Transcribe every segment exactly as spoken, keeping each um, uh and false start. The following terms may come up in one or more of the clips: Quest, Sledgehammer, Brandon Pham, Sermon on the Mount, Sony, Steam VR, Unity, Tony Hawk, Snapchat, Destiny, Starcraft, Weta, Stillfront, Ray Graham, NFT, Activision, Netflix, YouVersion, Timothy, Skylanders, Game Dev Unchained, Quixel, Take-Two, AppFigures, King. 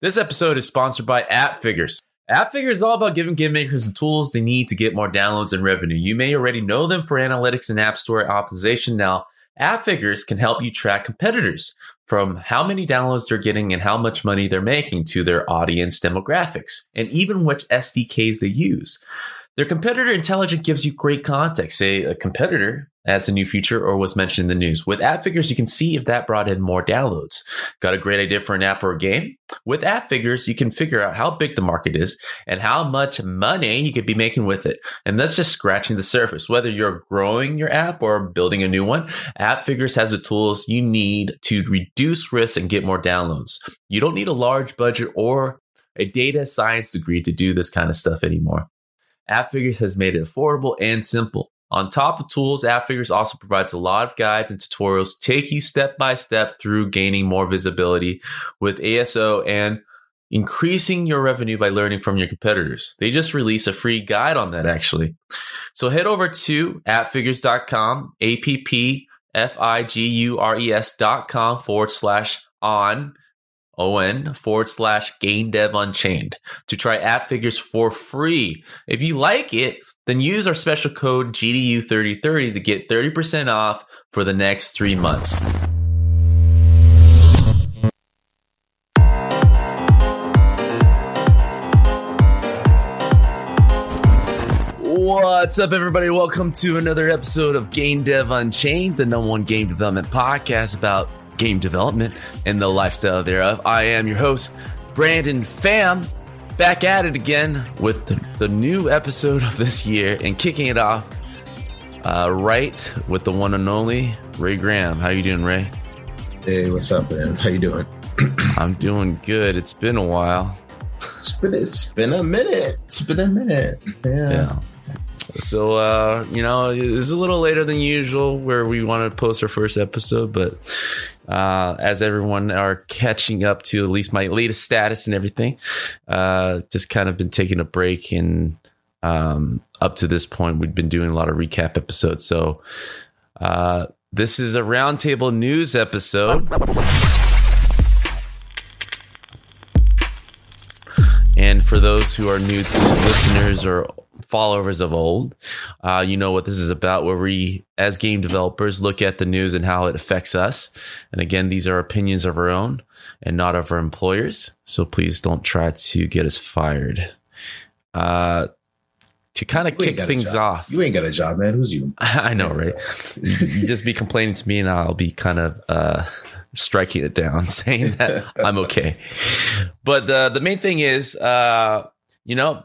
This episode is sponsored by AppFigures. AppFigures is all about giving game makers the tools they need to get more downloads and revenue. You may already know them for analytics and app store optimization. Now, AppFigures can help you track competitors, from how many downloads they're getting and how much money they're making to their audience demographics, and even which S D Ks they use. Their competitor intelligence gives you great context. Say a competitor as a new feature or was mentioned in the news. With AppFigures, you can see if that brought in more downloads. Got a great idea for an app or a game? With AppFigures, you can figure out how big the market is and how much money you could be making with it. And that's just scratching the surface. Whether you're growing your app or building a new one, AppFigures has the tools you need to reduce risk and get more downloads. You don't need a large budget or a data science degree to do this kind of stuff anymore. AppFigures has made it affordable and simple. On top of tools, AppFigures also provides a lot of guides and tutorials to take you step by step through gaining more visibility with A S O and increasing your revenue by learning from your competitors. They just released a free guide on that, actually. So head over to appfigures dot com, A P P F I G U R E S dot com forward slash on, O N forward slash Game Dev Unchained to try AppFigures for free. If you like it, then use our special code G D U thirty thirty to get thirty percent off for the next three months. What's up, everybody? Welcome to another episode of Game Dev Unchained, the number one game development podcast about game development and the lifestyle thereof. I am your host, Brandon Pham. Back at it again with the new episode of this year and kicking it off uh, right with the one and only Ray Graham. How you doing, Ray? Hey, what's up, man? How you doing? I'm doing good. It's been a while. It's been, it's been a minute. It's been a minute. Yeah. yeah. So, uh, you know, it's a little later than usual where we want to post our first episode, but Uh, as everyone are catching up to at least my latest status and everything, uh, just kind of been taking a break. And um, up to this point, we've been doing a lot of recap episodes. So uh, this is a roundtable news episode. And for those who are new listeners or followers of old, uh, you know what this is about, where we, as game developers, look at the news and how it affects us. And again, these are opinions of our own and not of our employers. So please don't try to get us fired. Uh, to kind of kick things off. You ain't got a job, man. Who's you? I know, right? You just be complaining to me and I'll be kind of uh, striking it down, saying that I'm okay. But uh, the main thing is, uh, you know,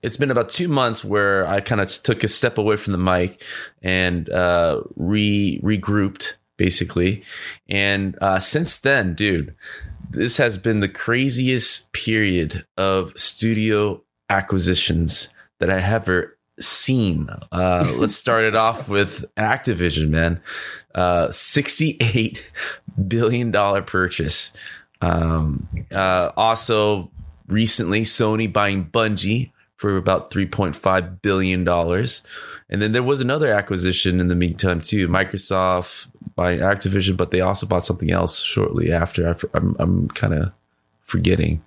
it's been about two months where I kind of took a step away from the mic and uh, re regrouped, basically. And uh, since then, dude, this has been the craziest period of studio acquisitions that I have ever seen. Uh, let's start it off with Activision, man. Uh, sixty-eight billion dollars purchase. Um, uh, also, recently, Sony buying Bungie for about three point five billion dollars. And then there was another acquisition in the meantime, too. Microsoft buying Activision, but they also bought something else shortly after. I'm, I'm kind of forgetting.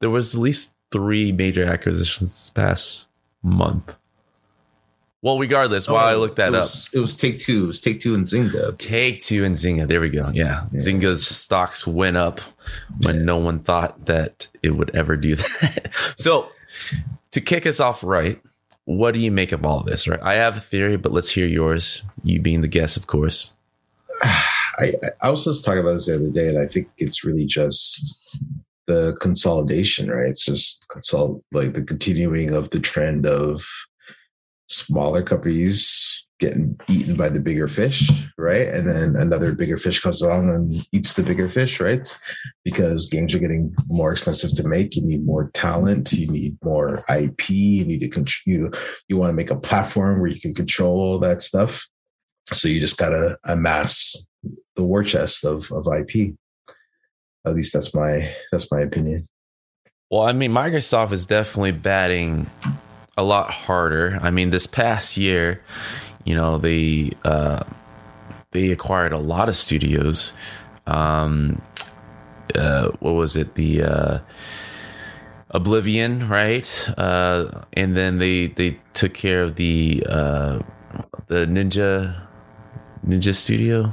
There was at least three major acquisitions this past month. Well, regardless, oh, while I looked that it was, up. It was Take-Two. It was Take-Two and Zynga. Take-Two and Zynga. There we go. Yeah. yeah. Zynga's stocks went up when yeah. no one thought that it would ever do that. So, to kick us off right, what do you make of all of this? Right, I have a theory, but let's hear yours. You being the guest, of course. I, I was just talking about this the other day, and I think it's really just the consolidation, right? It's just consult like the continuing of the trend of smaller companies getting eaten by the bigger fish, right? And then another bigger fish comes along and eats the bigger fish, right? Because games are getting more expensive to make. You need more talent. You need more I P. You need to control. You want to make a platform where you can control all that stuff. So you just got to amass the war chest of, of I P. At least that's my that's my opinion. Well, I mean, Microsoft is definitely batting a lot harder. I mean, this past year, you know, they uh, they acquired a lot of studios. Um, uh, what was it? The uh, Oblivion, right? Uh, and then they they took care of the uh, the Ninja Ninja Studio.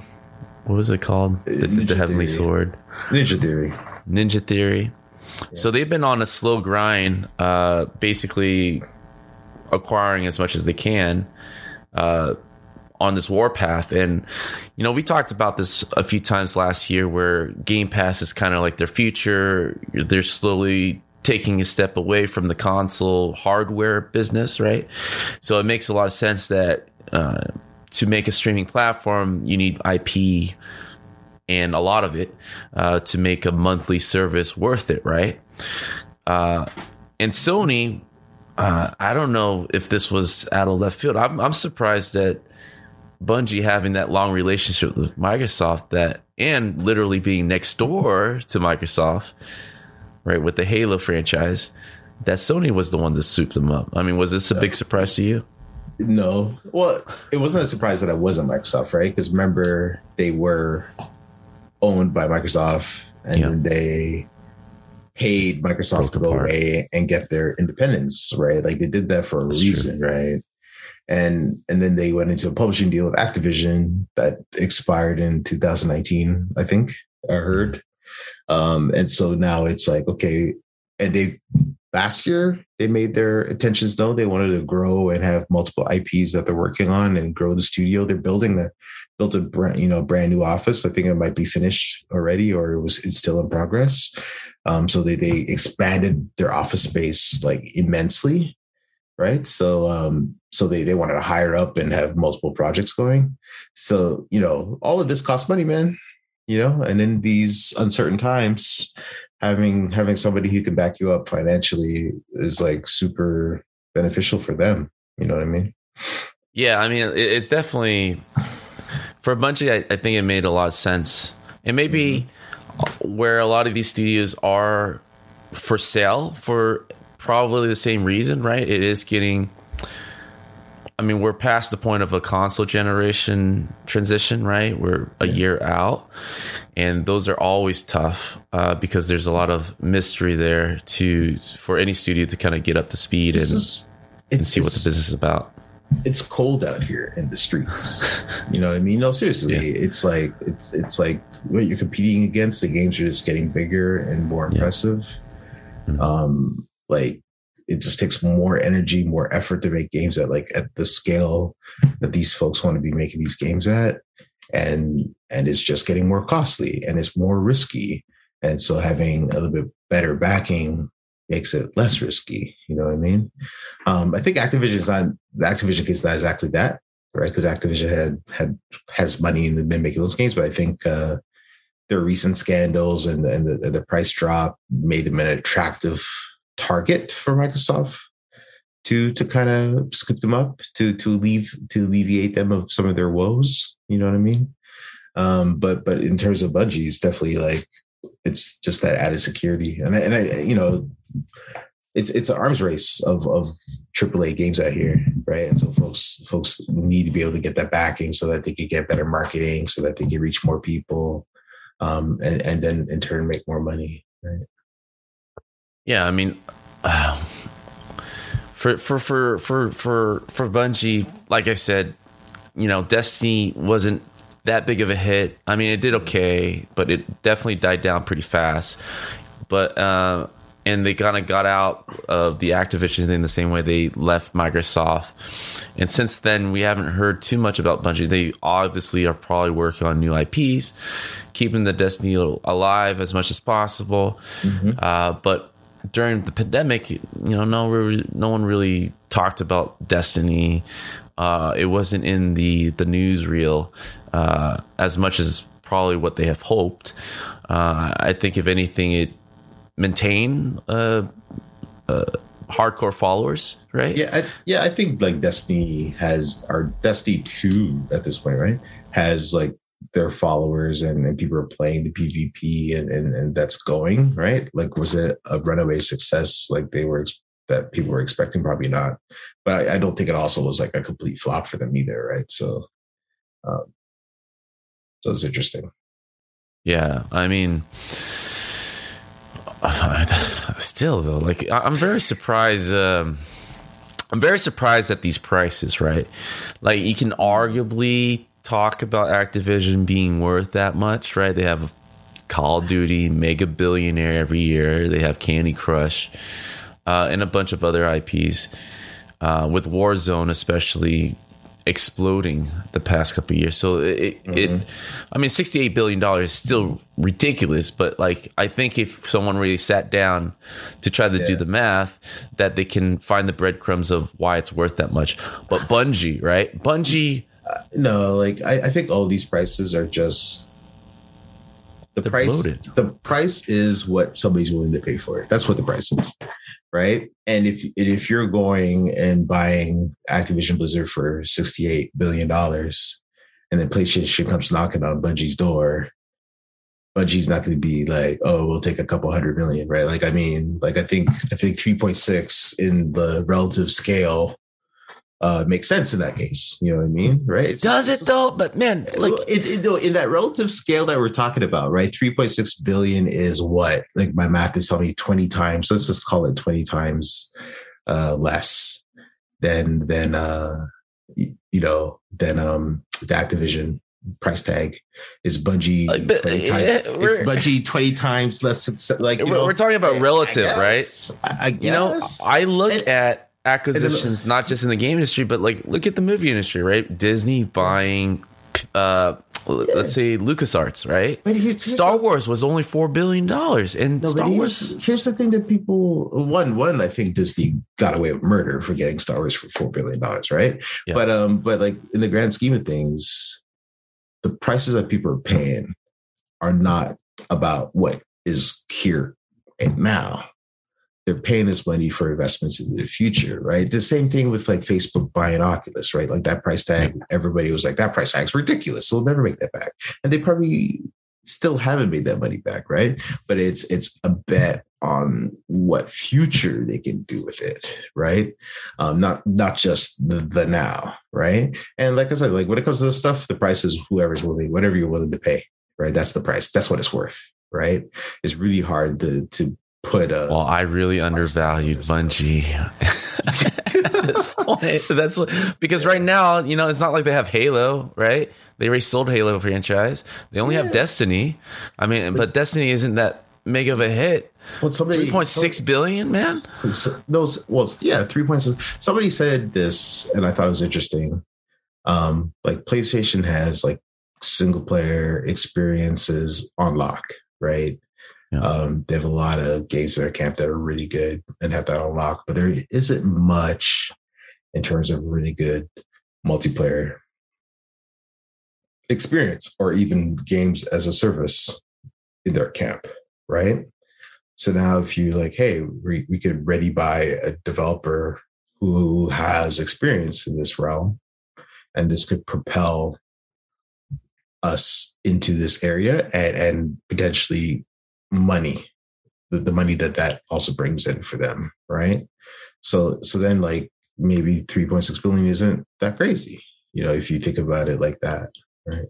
What was it called? The, the Heavenly Theory. Sword. Ninja Theory. Ninja Theory. Yeah. So they've been on a slow grind, uh, basically acquiring as much as they can uh, on this warpath. And, you know, we talked about this a few times last year where Game Pass is kind of like their future. They're slowly taking a step away from the console hardware business, right? So it makes a lot of sense that uh, to make a streaming platform, you need I P and a lot of it uh, to make a monthly service worth it, right? Uh, and Sony, uh, I don't know if this was out of left field. I'm, I'm surprised that Bungie having that long relationship with Microsoft, that and literally being next door to Microsoft, right, with the Halo franchise, that Sony was the one to soup them up. I mean, was this a big surprise to you? No. Well, it wasn't a surprise that I wasn't Microsoft, right? Because remember, they were owned by Microsoft, and yeah. then they paid Microsoft to go apart. away and get their independence, right? Like they did that for a That's reason, true. right? And and then they went into a publishing deal with Activision that expired in two thousand nineteen, I think I heard. Um, and so now it's like, okay, and they last year they made their intentions known. They wanted to grow and have multiple I Ps that they're working on and grow the studio. They're building the built a brand, you know, brand new office. I think it might be finished already, or it was it's still in progress. Um, so they they expanded their office space like immensely, right? So um, so they they wanted to hire up and have multiple projects going. So you know, all of this costs money, man. You know, and in these uncertain times, having having somebody who can back you up financially is like super beneficial for them. You know what I mean? Yeah, I mean, it's definitely for Bungie. I, I think it made a lot of sense. And maybe mm-hmm. where a lot of these studios are for sale for probably the same reason, right? It is getting. I mean, we're past the point of a console generation transition, right? We're a year out, and those are always tough uh, because there's a lot of mystery there to for any studio to kind of get up to speed and, is, and see what the business is about. It's cold out here in the streets. You know what I mean? No, seriously, yeah. it's like it's it's like what you're competing against. The games are just getting bigger and more impressive. Yeah. Mm-hmm. Um, like. It just takes more energy, more effort to make games at like at the scale that these folks want to be making these games at. And, and it's just getting more costly and it's more risky. And so having a little bit better backing makes it less risky. You know what I mean? Um, I think Activision's not, the Activision case is not exactly that, right? Because Activision had, had, has money and been making those games, but I think, uh, their recent scandals and the, and the, the price drop made them an attractive target for Microsoft to to kind of scoop them up to to leave to alleviate them of some of their woes. You know what I mean? Um, but but in terms of Bungie, it's definitely like it's just that added security, and I, and I you know it's it's an arms race of of triple A games out here, right? And so folks folks need to be able to get that backing so that they could get better marketing, so that they can reach more people, um, and and then in turn make more money, right? Yeah, I mean, uh, for for for for for for Bungie, like I said, you know, Destiny wasn't that big of a hit. I mean, it did okay, but it definitely died down pretty fast. But uh, and they kind of got out of the Activision thing the same way they left Microsoft. And since then, we haven't heard too much about Bungie. They obviously are probably working on new I Ps, keeping the Destiny alive as much as possible. Mm-hmm. Uh, but during the pandemic, you know, no, no one really talked about Destiny Uh, it wasn't in the the newsreel uh, as much as probably what they have hoped. Uh, I think if anything, it maintained uh, uh, hardcore followers, right? Yeah, I, yeah. I think like Destiny has, or Destiny two at this point, right? Has like their followers and, and people are playing the PvP and, and and that's going right. Like, was it a runaway success? Like they were. That people were expecting? Probably not, but I, I don't think it also was like a complete flop for them either, right? So, um, so it's interesting. Yeah, I mean, still though, like I'm very surprised. Um, I'm very surprised at these prices, right? Like you can arguably talk about Activision being worth that much, right? They have Call of Duty, mega billionaire every year. They have Candy Crush. Uh, and a bunch of other I Ps, uh, with Warzone especially exploding the past couple of years. So it, mm-hmm. it, I mean, sixty-eight billion dollars is still ridiculous, but like, I think if someone really sat down to try to yeah. do the math, that they can find the breadcrumbs of why it's worth that much. But Bungie, right? Bungie. Uh, no, like I, I think all these prices are just. The They're price, bloated. The price is what somebody's willing to pay for it. That's what the price is, right? And if if you're going and buying Activision Blizzard for sixty-eight billion dollars and then PlayStation comes knocking on Bungie's door, Bungie's not going to be like, oh, we'll take a couple hundred million, right? Like, I mean, like I think I think three point six in the relative scale Uh, makes sense in that case, you know what I mean, right? It's, Does it though? But man, like it, it, in that relative scale that we're talking about, right? three point six billion is what, like my math is telling me twenty times. Let's just call it twenty times uh, less than than uh, you know than um, the Activision price tag is Bungie. Like, but, twenty times, it's Bungie twenty times less. Success, like you we're, know, we're talking about relative, I guess, right? I, I guess. You know, I look and, at. Acquisitions, not just in the game industry, but like look at the movie industry, right? Disney buying, uh, yeah. let's say LucasArts, right? But here's, here's Star Wars was only four billion dollars, and no, Star here's, Wars. Here's the thing that people one one I think Disney got away with murder for getting Star Wars for four billion dollars, right? Yeah. But um, but like in the grand scheme of things, the prices that people are paying are not about what is here and now. They're paying this money for investments in the future, right? The same thing with like Facebook buying Oculus, right? Like that price tag, everybody was like, that price tag's ridiculous. So we'll never make that back. And they probably still haven't made that money back, right? But it's it's a bet on what future they can do with it, right? Um, not not just the, the now, right? And like I said, like when it comes to this stuff, the price is whoever's willing, whatever you're willing to pay, right? That's the price. That's what it's worth, right? It's really hard to to put a well I really undervalued Bungie at this point. That's what, because right now, you know, it's not like they have Halo, right? They already sold Halo franchise. They only yeah. have Destiny. I mean, but Destiny isn't that big of a hit. Well, somebody three point six billion, man. Those well yeah, three point six. Somebody said this and I thought it was interesting. Um like PlayStation has like single player experiences on lock, right? Um, they have a lot of games in their camp that are really good and have that unlocked, but there isn't much in terms of really good multiplayer experience or even games as a service in their camp, right? So now if you like, hey, we, we could ready buy a developer who has experience in this realm, and this could propel us into this area and, and potentially money, the, the money that that also brings in for them, right? So so then like maybe three point six billion isn't that crazy, you know, if you think about it like that, right?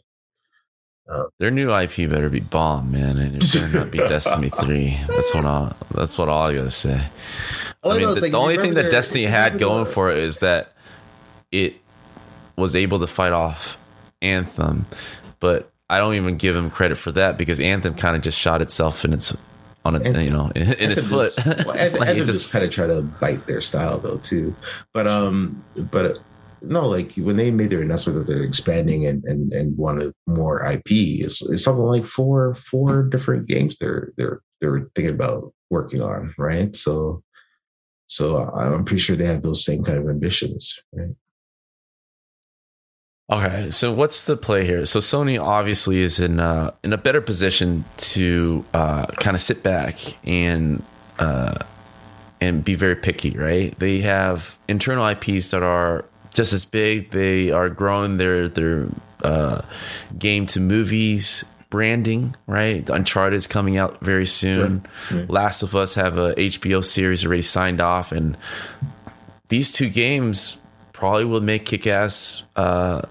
Um, their new I P better be bomb, man, and it better not be Destiny three. That's what I that's what all I gotta say. I, I mean, know, the, like, the only thing that Destiny had going for it is that it was able to fight off Anthem, but I don't even give him credit for that because Anthem kind of just shot itself in its on its Anthem, you know in, in its foot. Just, well, Anthem, like Anthem just kind of try to bite their style though too, but um, but no, like when they made their announcement that they're expanding and and, and wanted more I P, it's, it's something like four four different games they're they're they're thinking about working on, right? So so I'm pretty sure they have those same kind of ambitions, right? Okay, so what's the play here? So Sony obviously is in uh, in a better position to uh, kind of sit back and uh, and be very picky, right? They have internal I Ps that are just as big. They are growing their their uh, game to movies branding, right? Uncharted is coming out very soon. Sure. Right. Last of Us have a H B O series already signed off, and these two games probably will make kick-ass uh,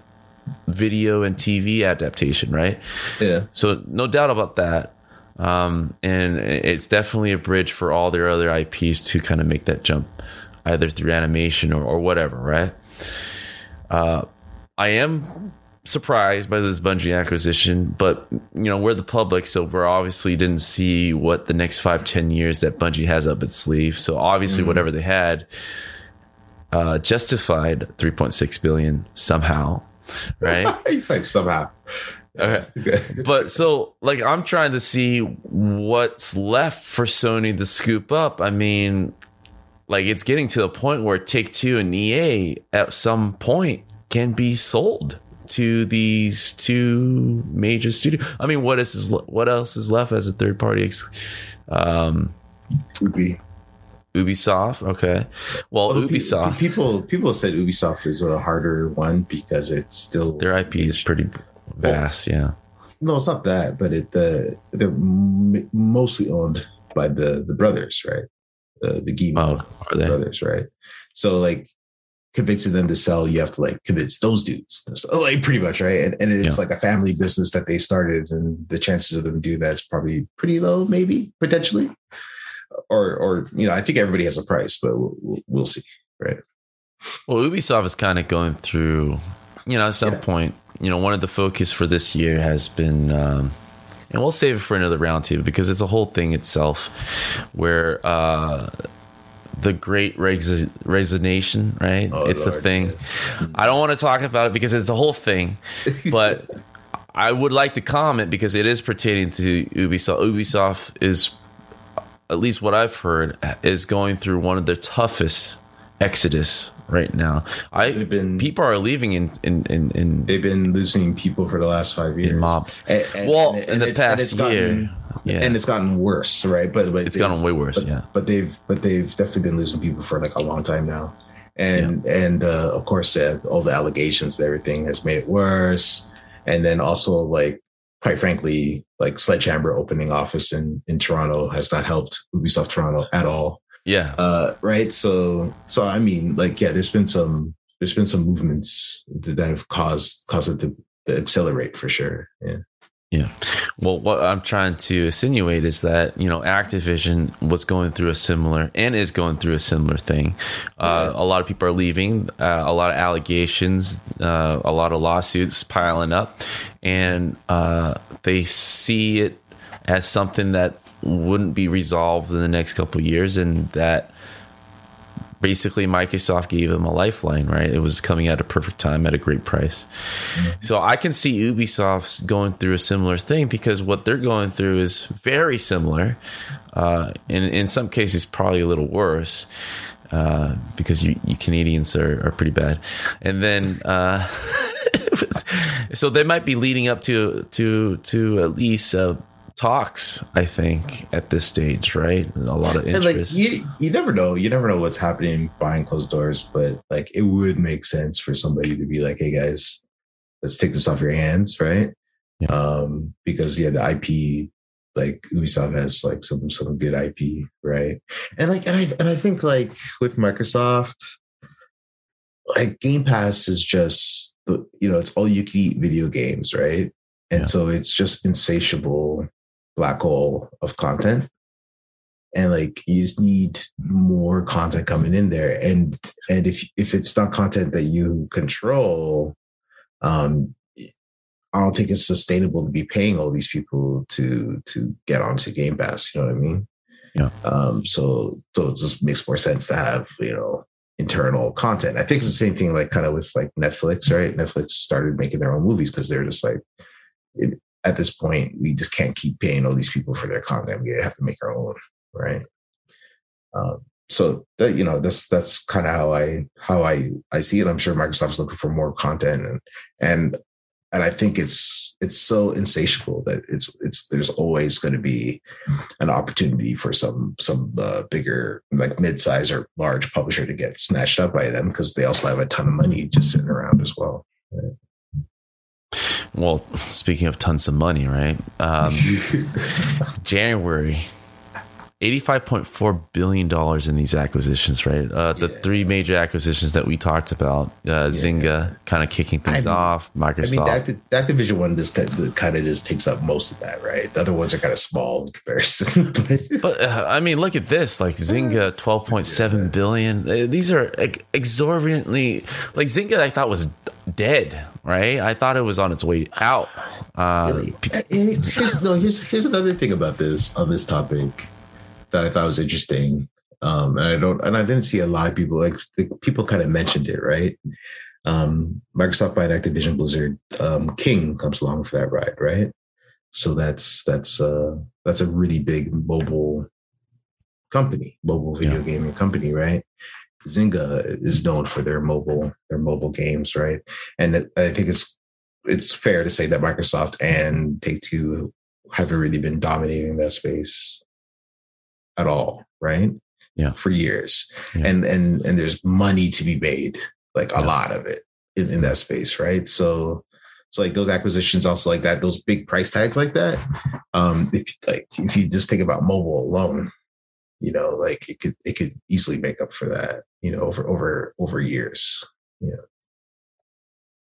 video and T V adaptation, right? Yeah. So no doubt about that. Um, and it's definitely a bridge for all their other I Ps to kind of make that jump, either through animation or, or whatever, right? Uh, I am surprised by this Bungie acquisition, but, you know, we're the public, so we're obviously didn't see what the next five, ten years that Bungie has up its sleeve. So obviously mm. whatever they had... Uh, justified three point six billion somehow, right? He's like somehow. Okay. But so, like, I'm trying to see what's left for Sony to scoop up. I mean, like, it's getting to the point where Take-Two and E A at some point can be sold to these two major studios. I mean, what is this, what else is left as a third party? Ex- um, would be. Ubisoft, okay. Well, well Ubisoft. People people said Ubisoft is a harder one because it's still their I P is sh- pretty vast, well, yeah. No, it's not that, but it the uh, they're m- mostly owned by the the brothers, right? Uh, the Game oh, brothers, right? So like convincing them to sell, you have to like convince those dudes, so, like pretty much, right? And and it's yeah. like a family business that they started, and the chances of them doing that is probably pretty low, maybe potentially. Or, or you know, I think everybody has a price, but we'll, we'll see, right? Well, Ubisoft is kind of going through, you know, at some yeah. point, you know, one of the focus for this year has been, um, and we'll save it for another round too, because it's a whole thing itself, where uh, the Great Res- Resignation, right? Oh, it's Lord. a thing. I don't want to talk about it because it's a whole thing, but I would like to comment because it is pertaining to Ubisoft. Ubisoft is, at least what I've heard, is going through one of the toughest exodus right now. I been, people are leaving in, in, in, in they've been losing people for the last five years in mobs. And, and, well, and, in the past gotten, year, yeah, and it's gotten worse, right? But, but it's gotten way worse, but, yeah. But they've but they've definitely been losing people for like a long time now, and yeah. and uh, of course uh, all the allegations and everything has made it worse, and then also like. Quite frankly, like Sledgehammer opening office in, in Toronto has not helped Ubisoft Toronto at all. Yeah. Uh, right. So, so I mean, like, yeah, there's been some, there's been some movements that have caused, caused it to, to accelerate for sure. Yeah. Yeah. Well, what I'm trying to insinuate is that, you know, Activision was going through a similar and is going through a similar thing. Uh, yeah. A lot of people are leaving, uh, a lot of allegations, uh, a lot of lawsuits piling up, and uh, they see it as something that wouldn't be resolved in the next couple of years, and that basically Microsoft gave them a lifeline, right? It was coming at a perfect time at a great price. Mm-hmm. So I can see Ubisoft's going through a similar thing because what they're going through is very similar. Uh, and in some cases, probably a little worse uh, because you, you Canadians are, are pretty bad. And then, uh, so they might be leading up to, to, to at least uh, talks, I think, at this stage, right? A lot of interest. Like, you, you never know. You never know what's happening behind closed doors, but like it would make sense for somebody to be like, "Hey guys, let's take this off your hands," right? Yeah. Um, because yeah, the I P, like Ubisoft has like some some good I P, right? And like, and I and I think like with Microsoft, like Game Pass is just, you know, it's all you can eat video games, right? And yeah. so it's just insatiable black hole of content, and like you just need more content coming in there, and and if if it's not content that you control, um I don't think it's sustainable to be paying all these people to to get onto Game Pass, you know what I mean? Yeah. um so so it just makes more sense to have, you know, internal content. I think it's the same thing like kind of with like Netflix, right? Netflix started making their own movies because they're just like, it, at this point, we just can't keep paying all these people for their content. We have to make our own, right? Um, so that, you know, that's, that's kind of how I, how I, I see it. I'm sure Microsoft's looking for more content, and, and, and I think it's, it's so insatiable that it's, it's, there's always going to be an opportunity for some, some uh, bigger, like mid-size or large publisher to get snatched up by them, because they also have a ton of money just sitting around as well. Right? Well, speaking of tons of money, right? Um, January, eighty-five point four billion dollars in these acquisitions, right? Uh, the yeah. three major acquisitions that we talked about, uh, yeah. Zynga kind of kicking things I mean, off, Microsoft. I mean, the Activision one just kind of just takes up most of that, right? The other ones are kind of small in comparison. But uh, I mean, look at this, like Zynga, twelve point seven yeah. billion. These are exorbitantly, like Zynga, I thought was dead, right? I thought it was on its way out. Uh, really? here's, no, here's here's another thing about this on this topic that I thought was interesting, um, and I don't, and I didn't see a lot of people like people kind of mentioned it, right? Um, Microsoft buying Activision Blizzard, um, King comes along for that ride, right? So that's that's uh, that's a really big mobile company, mobile video yeah. gaming company, right? Zynga is known for their mobile their mobile games, right? And I think it's it's fair to say that Microsoft and Take-Two haven't really been dominating that space at all, right? Yeah, for years, yeah. and and and there's money to be made, like a yeah. lot of it in, in that space, right? So, so like those acquisitions, also like that, those big price tags like that. Um, if like if you just think about mobile alone, you know, like it could it could easily make up for that, you know, over over over years, you know.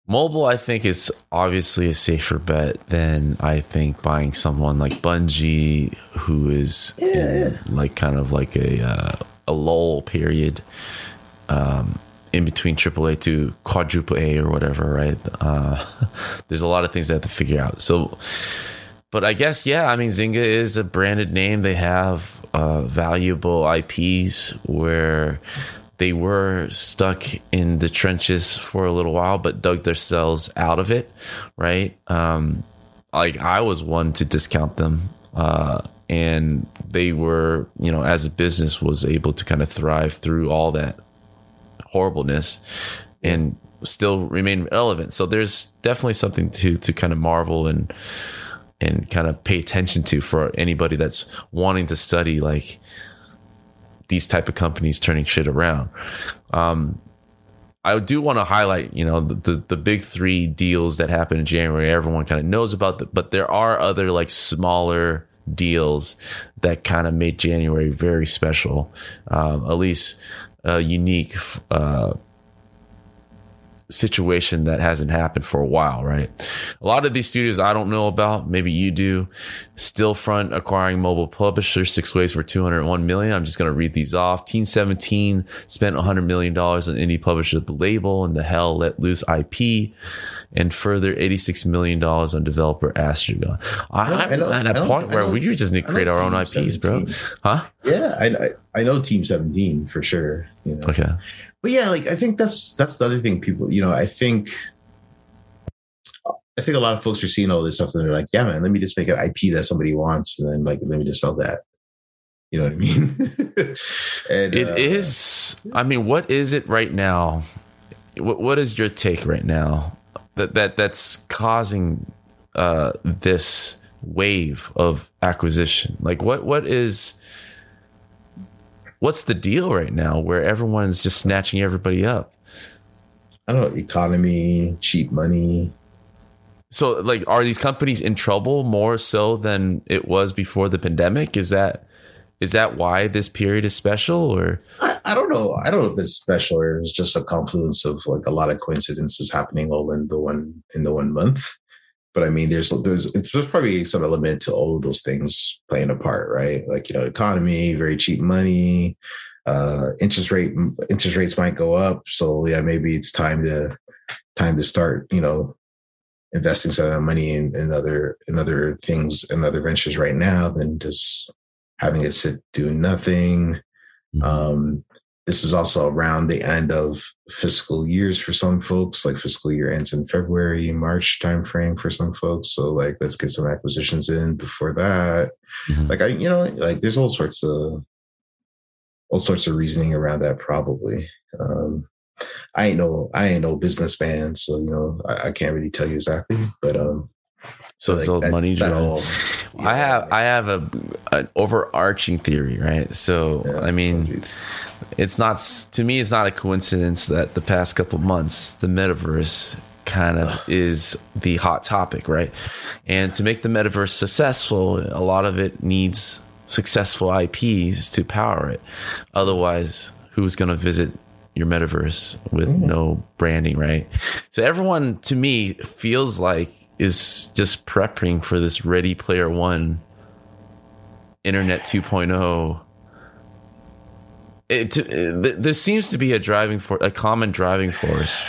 Mobile, I think, is obviously a safer bet than I think buying someone like Bungie, who is yeah. in like kind of like a uh, a lull period um, in between triple A to quadruple A or whatever, right? Uh, there's a lot of things they have to figure out. So, but I guess yeah, I mean, Zynga is a branded name. They have uh, valuable I Ps where they were stuck in the trenches for a little while, but dug themselves out of it, right? Um, like I was one to discount them, uh, and they were, you know, as a business, was able to kind of thrive through all that horribleness and still remain relevant. So there's definitely something to to kind of marvel and and kind of pay attention to for anybody that's wanting to study, like, these type of companies turning shit around. Um, I do want to highlight, you know, the, the, the big three deals that happened in January. Everyone kind of knows about them, but there are other like smaller deals that kind of made January very special, um, at least a unique uh, situation that hasn't happened for a while, right? A lot of these studios I don't know about, maybe you do. Stillfront acquiring mobile publisher Six Ways for two hundred one million dollars. I'm just going to read these off. Team seventeen spent one hundred million dollars on indie publisher The Label and the Hell Let Loose I P, and further eighty-six million dollars on developer Astragon. I'm at a point where we just need to create our own I Ps, bro. Huh? Yeah, I I know Team seventeen for sure. You know? Okay. But yeah, like I think that's that's the other thing people, you know, I think I think a lot of folks are seeing all this stuff and they're like, yeah, man, let me just make an I P that somebody wants and then like let me just sell that. You know what I mean? and, it uh, is. I mean, what is it right now? What what is your take right now that that that's causing uh, this wave of acquisition? Like, what what is? What's the deal right now where everyone's just snatching everybody up? I don't know. Economy, cheap money. So like, are these companies in trouble more so than it was before the pandemic? Is that, is that why this period is special, or? I, I don't know. I don't know if it's special or it's just a confluence of like a lot of coincidences happening all in the one, in the one month. But I mean, there's there's there's probably some element to all of those things playing a part, right? Like, you know, economy, very cheap money, uh, interest rate interest rates might go up. So yeah, maybe it's time to time to start, you know, investing some of that money in, in other in other things and other ventures right now than just having it sit doing nothing. Mm-hmm. Um, this is also around the end of fiscal years for some folks, like fiscal year ends in February, March timeframe for some folks. So like, let's get some acquisitions in before that. Mm-hmm. Like I, you know, like there's all sorts of all sorts of reasoning around that probably. Um, I ain't no I ain't no businessman, so you know I, I can't really tell you exactly. But um, so it's like old that, money. That all, yeah. I have I have a an overarching theory, right? So yeah, I mean, oh, it's not to me. It's not a coincidence that the past couple of months, the metaverse kind of is the hot topic, right? And to make the metaverse successful, a lot of it needs successful I Ps to power it. Otherwise, who's going to visit your metaverse with mm. no branding, right? So everyone, to me, feels like is just prepping for this Ready Player One, Internet two point oh. It, it, there seems to be a driving for a common driving force.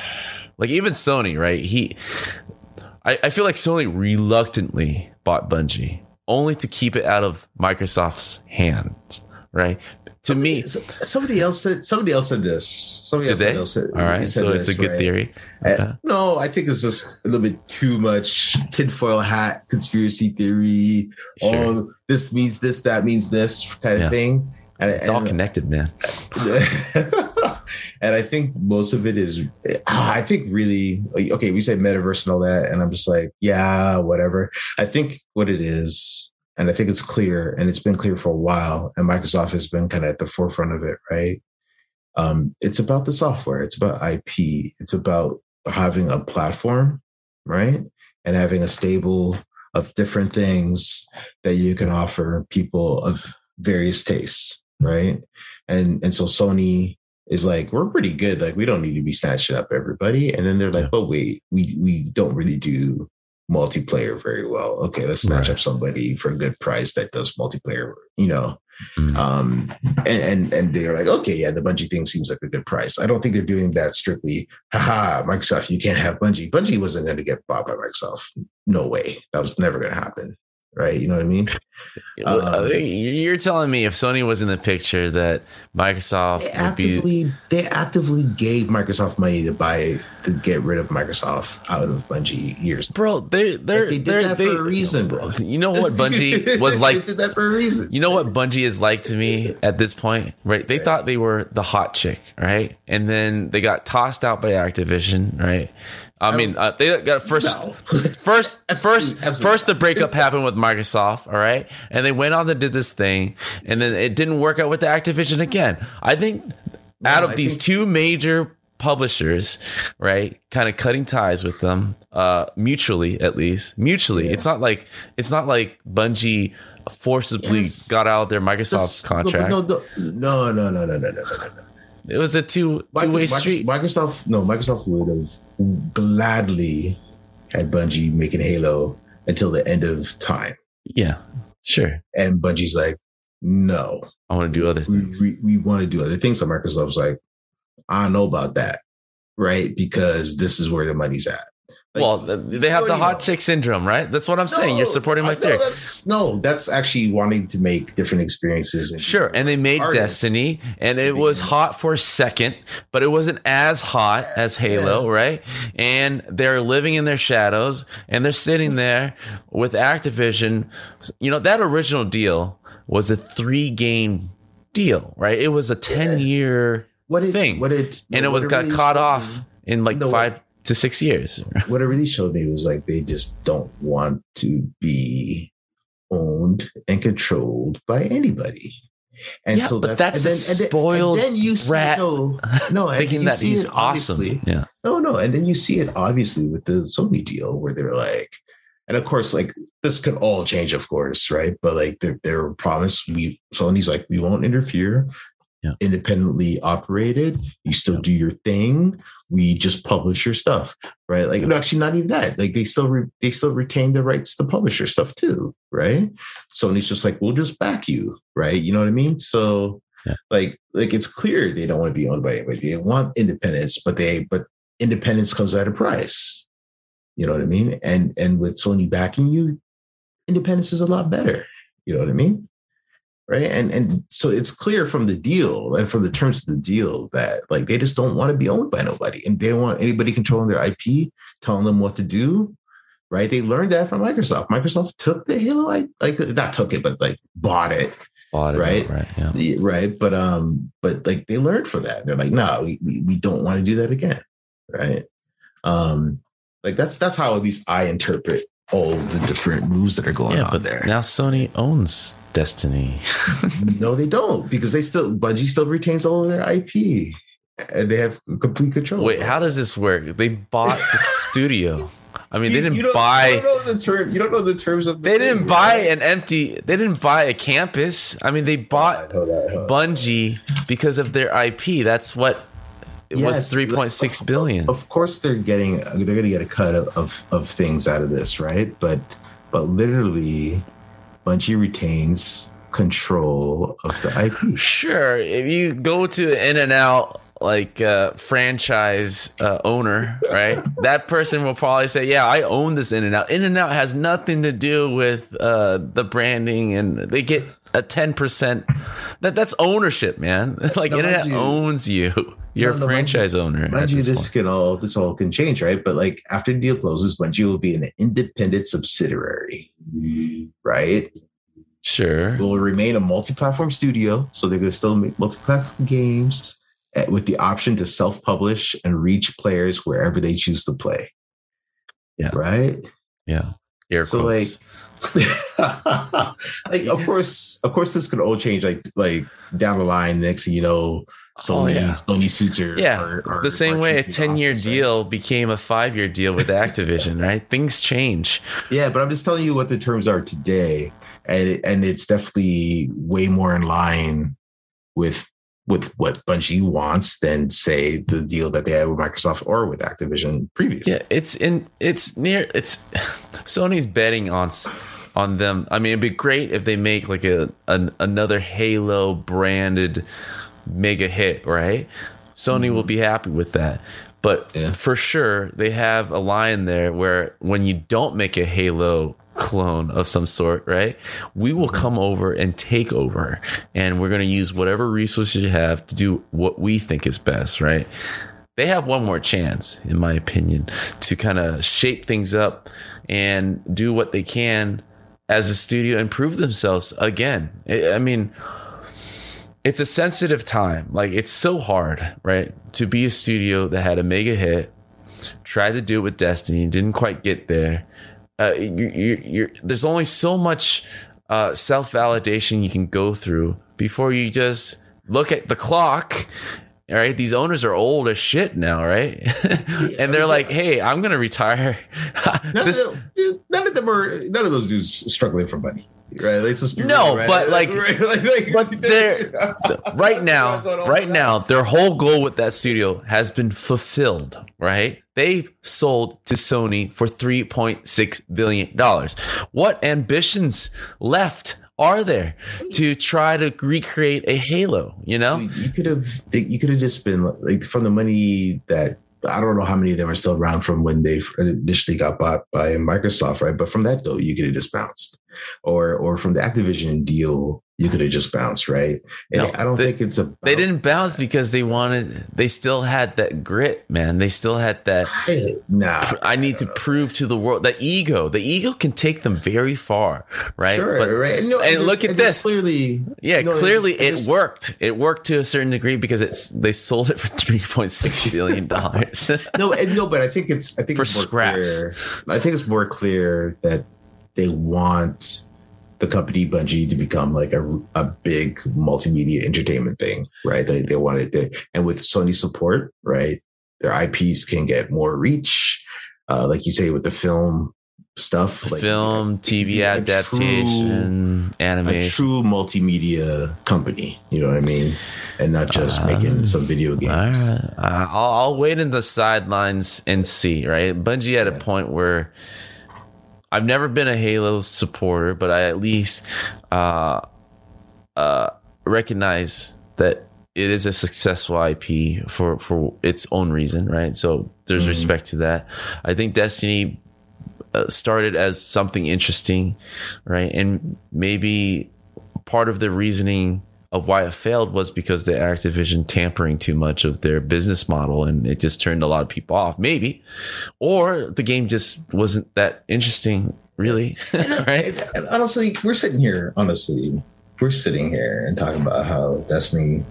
Like even Sony, right? He, I, I feel like Sony reluctantly bought Bungie only to keep it out of Microsoft's hands, right? To somebody, me, somebody else said somebody else said this. Somebody Did else said, all right, said so this, it's a good right? theory. Okay. Uh, no, I think it's just a little bit too much tinfoil hat conspiracy theory. Sure. Oh, this means this, that means this kind yeah. of thing. And it's and, all connected, man. And I think most of it is, I think really, okay, we say metaverse and all that, and I'm just like, yeah, whatever. I think what it is, and I think it's clear, and it's been clear for a while, and Microsoft has been kind of at the forefront of it, right? Um, it's about the software. It's about I P. It's about having a platform, right? And having a stable of different things that you can offer people of various tastes, right? And, and so Sony is like, we're pretty good. Like, we don't need to be snatching up everybody. And then they're like, yeah. but wait, we we don't really do multiplayer very well. Okay, let's snatch right. up somebody for a good price that does multiplayer, you know. Mm-hmm. Um, and, and and they're like, okay, yeah, the Bungie thing seems like a good price. I don't think they're doing that strictly. Haha, Microsoft, you can't have Bungie. Bungie wasn't going to get bought by Microsoft. No way. That was never going to happen. Right, you know what I mean? Um, You're telling me if Sony was in the picture that Microsoft they actively would be... they actively gave Microsoft money to buy to get rid of Microsoft out of Bungie years, bro. They they're, like they did they're, that for they, a reason, bro. You know what Bungie was like? They did that for a reason. You know what Bungie is like to me at this point, right? They right. thought they were the hot chick, right? And then they got tossed out by Activision, right? I mean, uh, they got first, no. first, first, Absolutely. first. The breakup happened with Microsoft, all right, and they went on and did this thing, and then it didn't work out with the Activision again. I think no, out of I these think- two major publishers, right, kind of cutting ties with them, uh, mutually at least, mutually. Yeah. It's not like it's not like Bungie forcibly yes. got out of their Microsoft That's, contract. No, no, no, no, no, no, no, no, no. It was a two two way street. Microsoft, no, Microsoft would have gladly had Bungie making Halo until the end of time. Yeah, sure. And Bungie's like, no, I want to do other things. We, we, we want to do other things. So Microsoft's like, I don't know about that, right? Because this is where the money's at. Like, well, they have the hot know. chick syndrome, right? That's what I'm no, saying. You're supporting my theory. No, that's actually wanting to make different experiences. And sure. And they made artists. Destiny, and it was hot for a second, but it wasn't as hot as Halo, yeah. right? And they're living in their shadows, and they're sitting there with Activision. You know, that original deal was a three-game deal, right? It was a ten-year yeah. thing. What it, and it was got really caught off in like five... Way. to six years. What it really showed me was like they just don't want to be owned and controlled by anybody. And yeah, so that's, but that's and then, a spoiled and then, and then you see, rat. No, no, and thinking you that see he's it awesome. Yeah. No, no. And then you see it obviously with the Sony deal where they're like, and of course, like this could all change, of course, right? But like they're, they're promised, we Sony's like, we won't interfere. Yeah. Independently operated, you still yeah. do your thing. We just publish your stuff, right? Like, yeah. no, actually, not even that. Like, they still re- they still retain the rights to publish your stuff too, right? Sony's just like, we'll just back you, right? You know what I mean? So, yeah. like, like it's clear they don't want to be owned by anybody. They want independence, but they but independence comes at a price. You know what I mean? And and with Sony backing you, independence is a lot better. You know what I mean? Right. And and so it's clear from the deal and from the terms of the deal that like they just don't want to be owned by nobody, and they don't want anybody controlling their I P, telling them what to do. Right. They learned that from Microsoft. Microsoft took the Halo, like not took it, but like bought it A lot of right? Right, yeah. Yeah, right. But um, but like they learned from that. They're like, no, we, we, we don't want to do that again. Right. Um, like that's that's how at least I interpret all the different moves that are going yeah, on but there. Now Sony owns Destiny. No, they don't, because they still Bungie still retains all of their I P. And they have complete control. Wait, how does this work? They bought the studio. I mean, you, they didn't buy. You don't know the term. You don't know the terms of. The they didn't thing, buy right? an empty. They didn't buy a campus. I mean, they bought hold on, hold on, hold on. Bungie because of their I P. That's what it yes, was. Three point six billion. Of course, they're getting. They're going to get a cut of, of of things out of this, right? But but literally, Bungie retains control of the I P. Sure, if you go to In and Out. Like uh franchise uh, owner, right? That person will probably say, yeah, I own this In-N-Out. In-N-Out has nothing to do with uh, the branding, and they get a ten percent. That That's ownership, man. Like now, In-N-Out you, owns you. You're no, no, a franchise mind owner. Mind you, this, this, can all, this all can change, right? But like after the deal closes, Bungie will be an independent subsidiary, right? Sure. Will remain a multi-platform studio, so they're going to still make multi-platform games, with the option to self-publish and reach players wherever they choose to play. Yeah. Right? Yeah. Air so quotes. like, like yeah. of course, of course this could all change like like down the line next, you know, Sony, oh, yeah. Sony suits are, yeah. are, are the same way a ten-year office, deal right? became a five-year deal with Activision, right? Things change. Yeah, but I'm just telling you what the terms are today. And it, and it's definitely way more in line with with what Bungie wants than say the deal that they had with Microsoft or with Activision previously. Yeah, it's in it's near it's Sony's betting on on them. I mean, it'd be great if they make like a an, another Halo branded mega hit, right? Sony mm-hmm. will be happy with that. But yeah. for sure, they have a line there where when you don't make a Halo clone of some sort, right? We will come over and take over, and we're going to use whatever resources you have to do what we think is best, right? They have one more chance, in my opinion, to kind of shape things up and do what they can as a studio and prove themselves again. I mean, it's a sensitive time. Like, it's so hard, right, to be a studio that had a mega hit, tried to do it with Destiny, didn't quite get there. Uh, you, you, you're, there's only so much uh, self-validation you can go through before you just look at the clock. All right, these owners are old as shit now, right? And they're like, "Hey, I'm gonna retire." none, this- of them, none of them are. None of those dudes struggling for money. Right, let's just be no, right, but right. like, like, like, but they're right now, right now, their whole goal with that studio has been fulfilled. Right, they sold to Sony for three point six billion dollars. What ambitions left are there to try to recreate a Halo? You know, you could have, you could have just been like from the money that. I don't know how many of them are still around from when they initially got bought by Microsoft, right? But from that though, you could have just bounced, or or from the Activision deal, you could have just bounced, right? And no, I don't they, think it's a. They didn't bounce because they wanted. They still had that grit, man. They still had that. Nah, pr- I need I to know. prove to the world that ego. The ego can take them very far, right? Sure, but, right. No, and, and look at and this. Clearly, yeah, no, clearly it, just, it worked. It worked to a certain degree because it's they sold it for three point six billion dollars. no, and no, but I think it's. I think for it's more scraps. Clear, I think it's more clear that. They want the company Bungie to become like a, a big multimedia entertainment thing, right? They they want it, to, and with Sony support, right? Their I Ps can get more reach, uh, like you say with the film stuff, the like film, T V adaptation, true, animation, a true multimedia company. You know what I mean? And not just um, making some video games. Right. I'll, I'll wait in the sidelines and see. Right? Bungie at yeah. a point where. I've never been a Halo supporter, but I at least uh, uh, recognize that it is a successful I P for, for its own reason, right? So there's mm-hmm. respect to that. I think Destiny uh, started as something interesting, right? And maybe part of the reasoning of why it failed was because the Activision tampering too much of their business model, and it just turned a lot of people off, maybe, or the game just wasn't that interesting, really. Right? And, and honestly, we're sitting here honestly we're sitting here and talking about how Destiny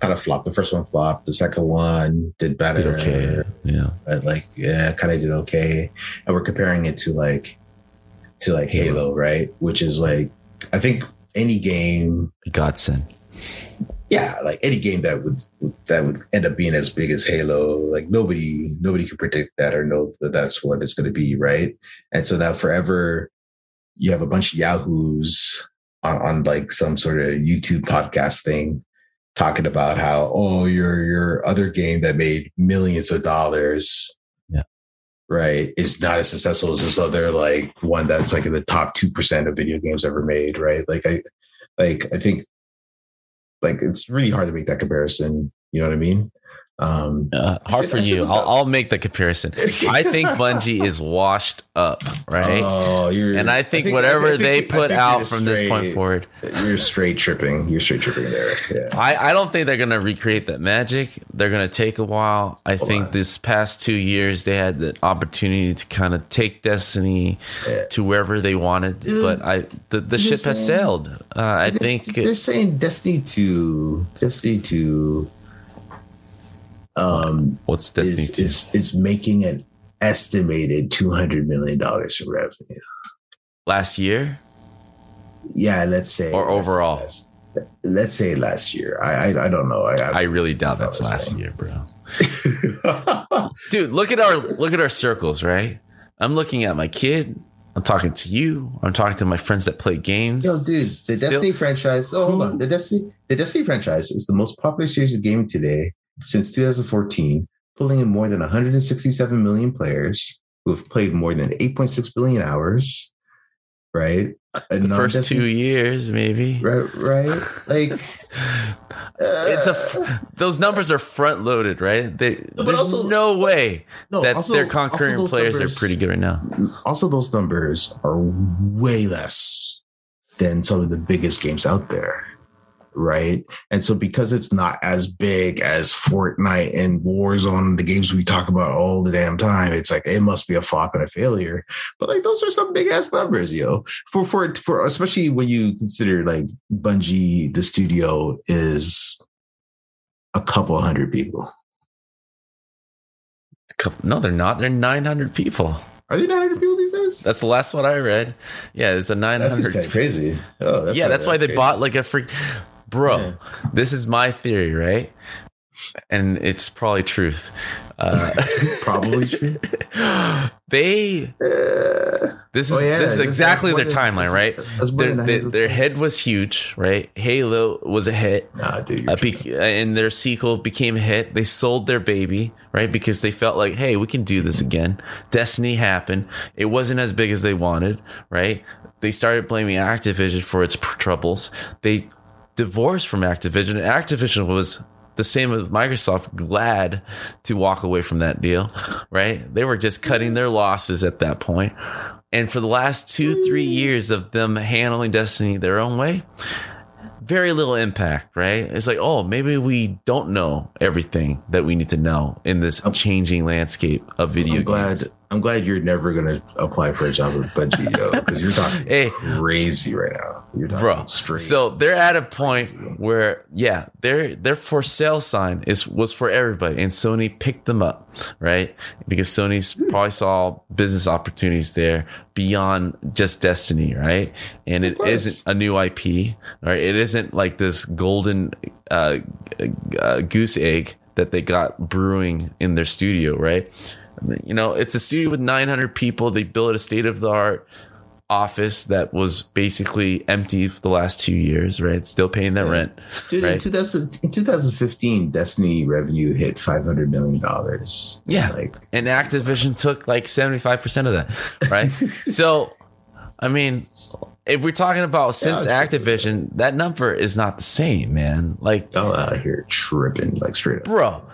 kind of flopped. The first one flopped. The second one did better. Did okay. Yeah. But like, yeah, kind of did okay. And we're comparing it to like, to like Halo, Halo right? Which is like, I think any game. Godsend. Yeah, like any game that would that would end up being as big as Halo, like nobody nobody can predict that or know that that's what it's going to be, right? And so now forever, you have a bunch of yahoos on, on like some sort of YouTube podcast thing talking about how, oh, your your other game that made millions of dollars, yeah, right, is not as successful as this other like one that's like in the top two percent of video games ever made, right? Like I, like I think. Like, it's really hard to make that comparison. You know what I mean? Um, uh, hard should, for you. I'll, I'll make the comparison. I think Bungie is washed up, right? Oh, you're, and I think, I think whatever I think, they put out from straight, this point forward. You're straight tripping. You're straight tripping there. Yeah. I, I don't think they're going to recreate that magic. They're going to take a while. I Hold think on. This past two years, they had the opportunity to kind of take Destiny yeah. to wherever they wanted. Dude, but I the, the ship saying, has sailed. Uh, I they're, think they're saying Destiny two. Destiny two. Um, What's Destiny is, is, is making an estimated two hundred million dollars in revenue. Last year? Yeah, let's say. Or overall? Last, let's say last year. I I, I don't know. I, I, I really doubt that's last year, bro. Dude, look at our look at our circles, right? I'm looking at my kid. I'm talking to you. I'm talking to my friends that play games. Yo, dude, the Still? Destiny franchise. Oh, hold on. The Destiny, the Destiny franchise is the most popular series of gaming today. Since two thousand fourteen, pulling in more than one hundred sixty-seven million players who have played more than eight point six billion hours, right? The first two years, maybe. Right, right. Like, uh, it's a those numbers are front loaded, right? They, but there's also, no way no, that also, their concurrent players numbers, are pretty good right now. Also, those numbers are way less than some of the biggest games out there. Right. And so because it's not as big as Fortnite and Warzone, the games we talk about all the damn time, it's like it must be a flop and a failure. But like those are some big ass numbers, yo. For for for especially when you consider like Bungie, the studio is a couple hundred people. No, they're not. They're nine hundred people. Are there nine hundred people these days? That's the last one I read. Yeah, it's a nine hundred. That's crazy. Oh, that's yeah, that's why they crazy. Bought like a freak. Bro, yeah. This is my theory, right? And it's probably truth. Uh, probably true. They. Uh, this is oh, yeah. this is exactly their timeline, right? Their, their, their head was huge, right? Halo was a hit. Nah, dude, uh, be- and their sequel became a hit. They sold their baby, right? Because they felt like, hey, we can do this again. Destiny happened. It wasn't as big as they wanted, right? They started blaming Activision for its pr- troubles. They divorced from Activision. And Activision was the same with Microsoft, glad to walk away from that deal, right? They were just cutting their losses at that point. And for the last two, three years of them handling Destiny their own way, very little impact, right? It's like, oh, maybe we don't know everything that we need to know in this changing landscape of video I'm glad, games. I'm glad you're never going to apply for a job with Bungie, yo, because you're talking hey, crazy right now. You're talking bro, straight. So they're at a point crazy. Where, yeah, their their for sale sign is was for everybody, and Sony picked them up, right? Because Sony's probably saw business opportunities there beyond just Destiny, right? And it isn't a new I P, right? It isn't like this golden uh, uh, goose egg that they got brewing in their studio, right? You know, it's a studio with nine hundred people. They built a state-of-the-art office that was basically empty for the last two years, right? Still paying that yeah. rent. Dude, right? in, two thousand, in twenty fifteen, Destiny revenue hit five hundred million dollars. Yeah, like, and Activision took like seventy-five percent of that, right? So, I mean, if we're talking about since yeah, Activision, sure. that number is not the same, man. Like, I'm out of here tripping, like straight up. Bro.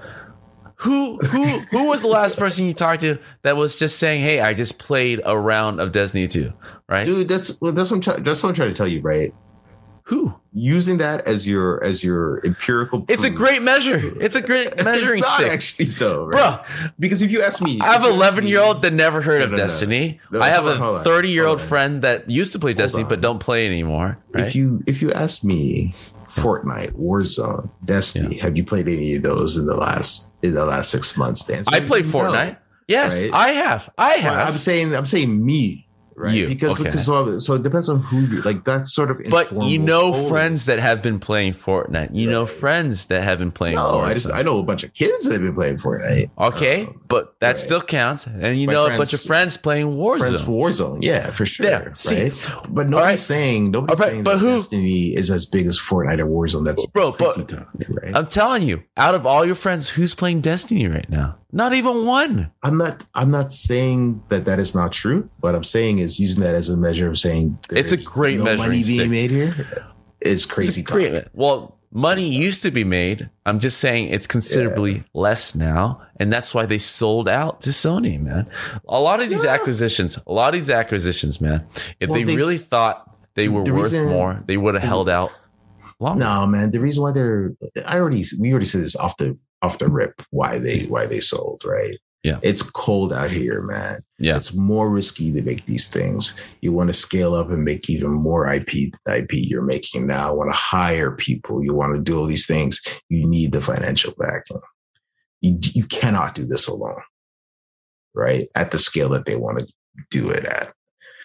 Who who who was the last person you talked to that was just saying, "Hey, I just played a round of Destiny two," right? Dude, that's well, that's what I'm try- that's what I'm trying to tell you, right? Who? using that as your as your empirical proof. It's a great measure. It's a great measuring it's not stick. Actually, though, right? Bro, because if you ask me, I have an eleven-year-old that never heard no, of no, Destiny. No, I have on, a thirty-year-old friend that used to play hold Destiny on. but don't play anymore. Right? If you if you ask me, Fortnite, Warzone, Destiny, yeah. have you played any of those in the last in the last six months? Dan, so I play Fortnite. Know, yes, right? I have. I have. Right, I'm saying. I'm saying me. Right, you. because okay. so, so it depends on who you like. That sort of, but you know, coding. friends that have been playing Fortnite. You right. know, friends that have been playing. No, Warzone. I just I know a bunch of kids that have been playing Fortnite. Okay, um, but that right. still counts. And you My know, friends, a bunch of friends playing Warzone. Friends Warzone, yeah, for sure. Yeah, see, right? But nobody's right. saying nobody's right, saying but that who, Destiny is as big as Fortnite or Warzone. That's bro, that's but tough, right? I'm telling you, out of all your friends, who's playing Destiny right now? Not even one. I'm not. I'm not saying that that is not true. What I'm saying is using that as a measure of saying it's a great no measuring money being stick. made here is crazy. Great, well, money used to be made. I'm just saying it's considerably yeah. less now, and that's why they sold out to Sony. Man, a lot of these yeah. acquisitions, a lot of these acquisitions, man. If well, they, they really thought they were the worth reason, more, they would have held out longer. No, man. The reason why they're I already we already said this off the. off the rip why they why they sold right yeah it's cold out here, man. Yeah it's more risky to make these things. You want to scale up and make even more I P I P you're making now. You want to hire people, you want to do all these things. You need the financial backing. You, you cannot do this alone, right, at the scale that they want to do it at.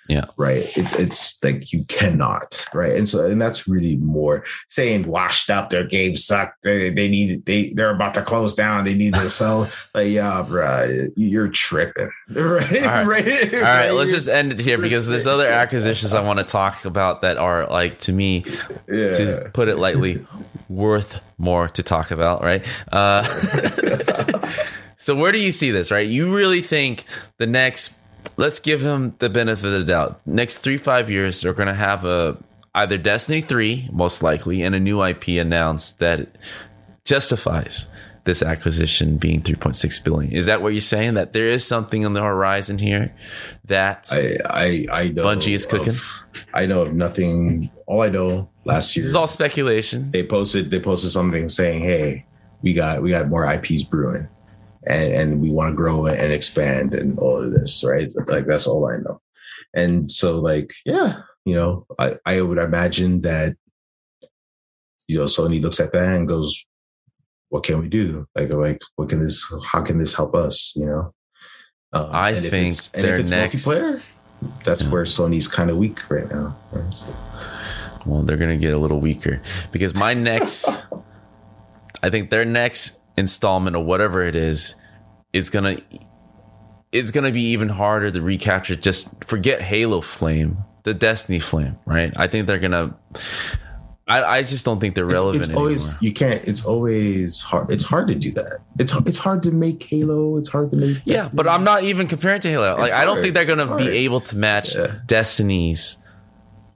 Yeah. Right. It's it's like you cannot. Right. And so and that's really more saying washed up. Their game sucked. They they need they they're about to close down. They need to sell. Like, yeah, bruh, you're tripping. Right. All right. right. All right. right. Let's just end it here because there's other acquisitions I want to talk about that are like, to me, yeah. to put it lightly, worth more to talk about. Right. Uh, so where do you see this? Right. You really think the next. Let's give them the benefit of the doubt. Next three, five years, they're going to have a either Destiny three, most likely, and a new I P announced that justifies this acquisition being three point six billion dollars. Is that what you're saying? That there is something on the horizon here that I, I, I know Bungie is cooking? Of, I know of nothing. All I know last year. This is all speculation. They posted, they posted something saying, hey, we got we got more I Ps brewing. And, and we want to grow and expand and all of this, right? Like, that's all I know. And so, like, yeah, you know, I, I would imagine that, you know, Sony looks at that and goes, what can we do? Like, like what can this, how can this help us, you know? Um, I and think if and if it's next, multiplayer, that's yeah. where Sony's kind of weak right now. Right? So. Well, they're going to get a little weaker because my next, I think their next installment or whatever it is is gonna it's gonna be even harder to recapture. Just forget Halo flame, the Destiny flame, right? I think they're gonna I, I just don't think they're relevant. It's, it's always you can't. It's always hard. It's hard to do that. It's it's hard to make Halo. It's hard to make. Destiny. Yeah, but I'm not even comparing to Halo. It's like hard. I don't think they're gonna be able to match yeah. Destiny's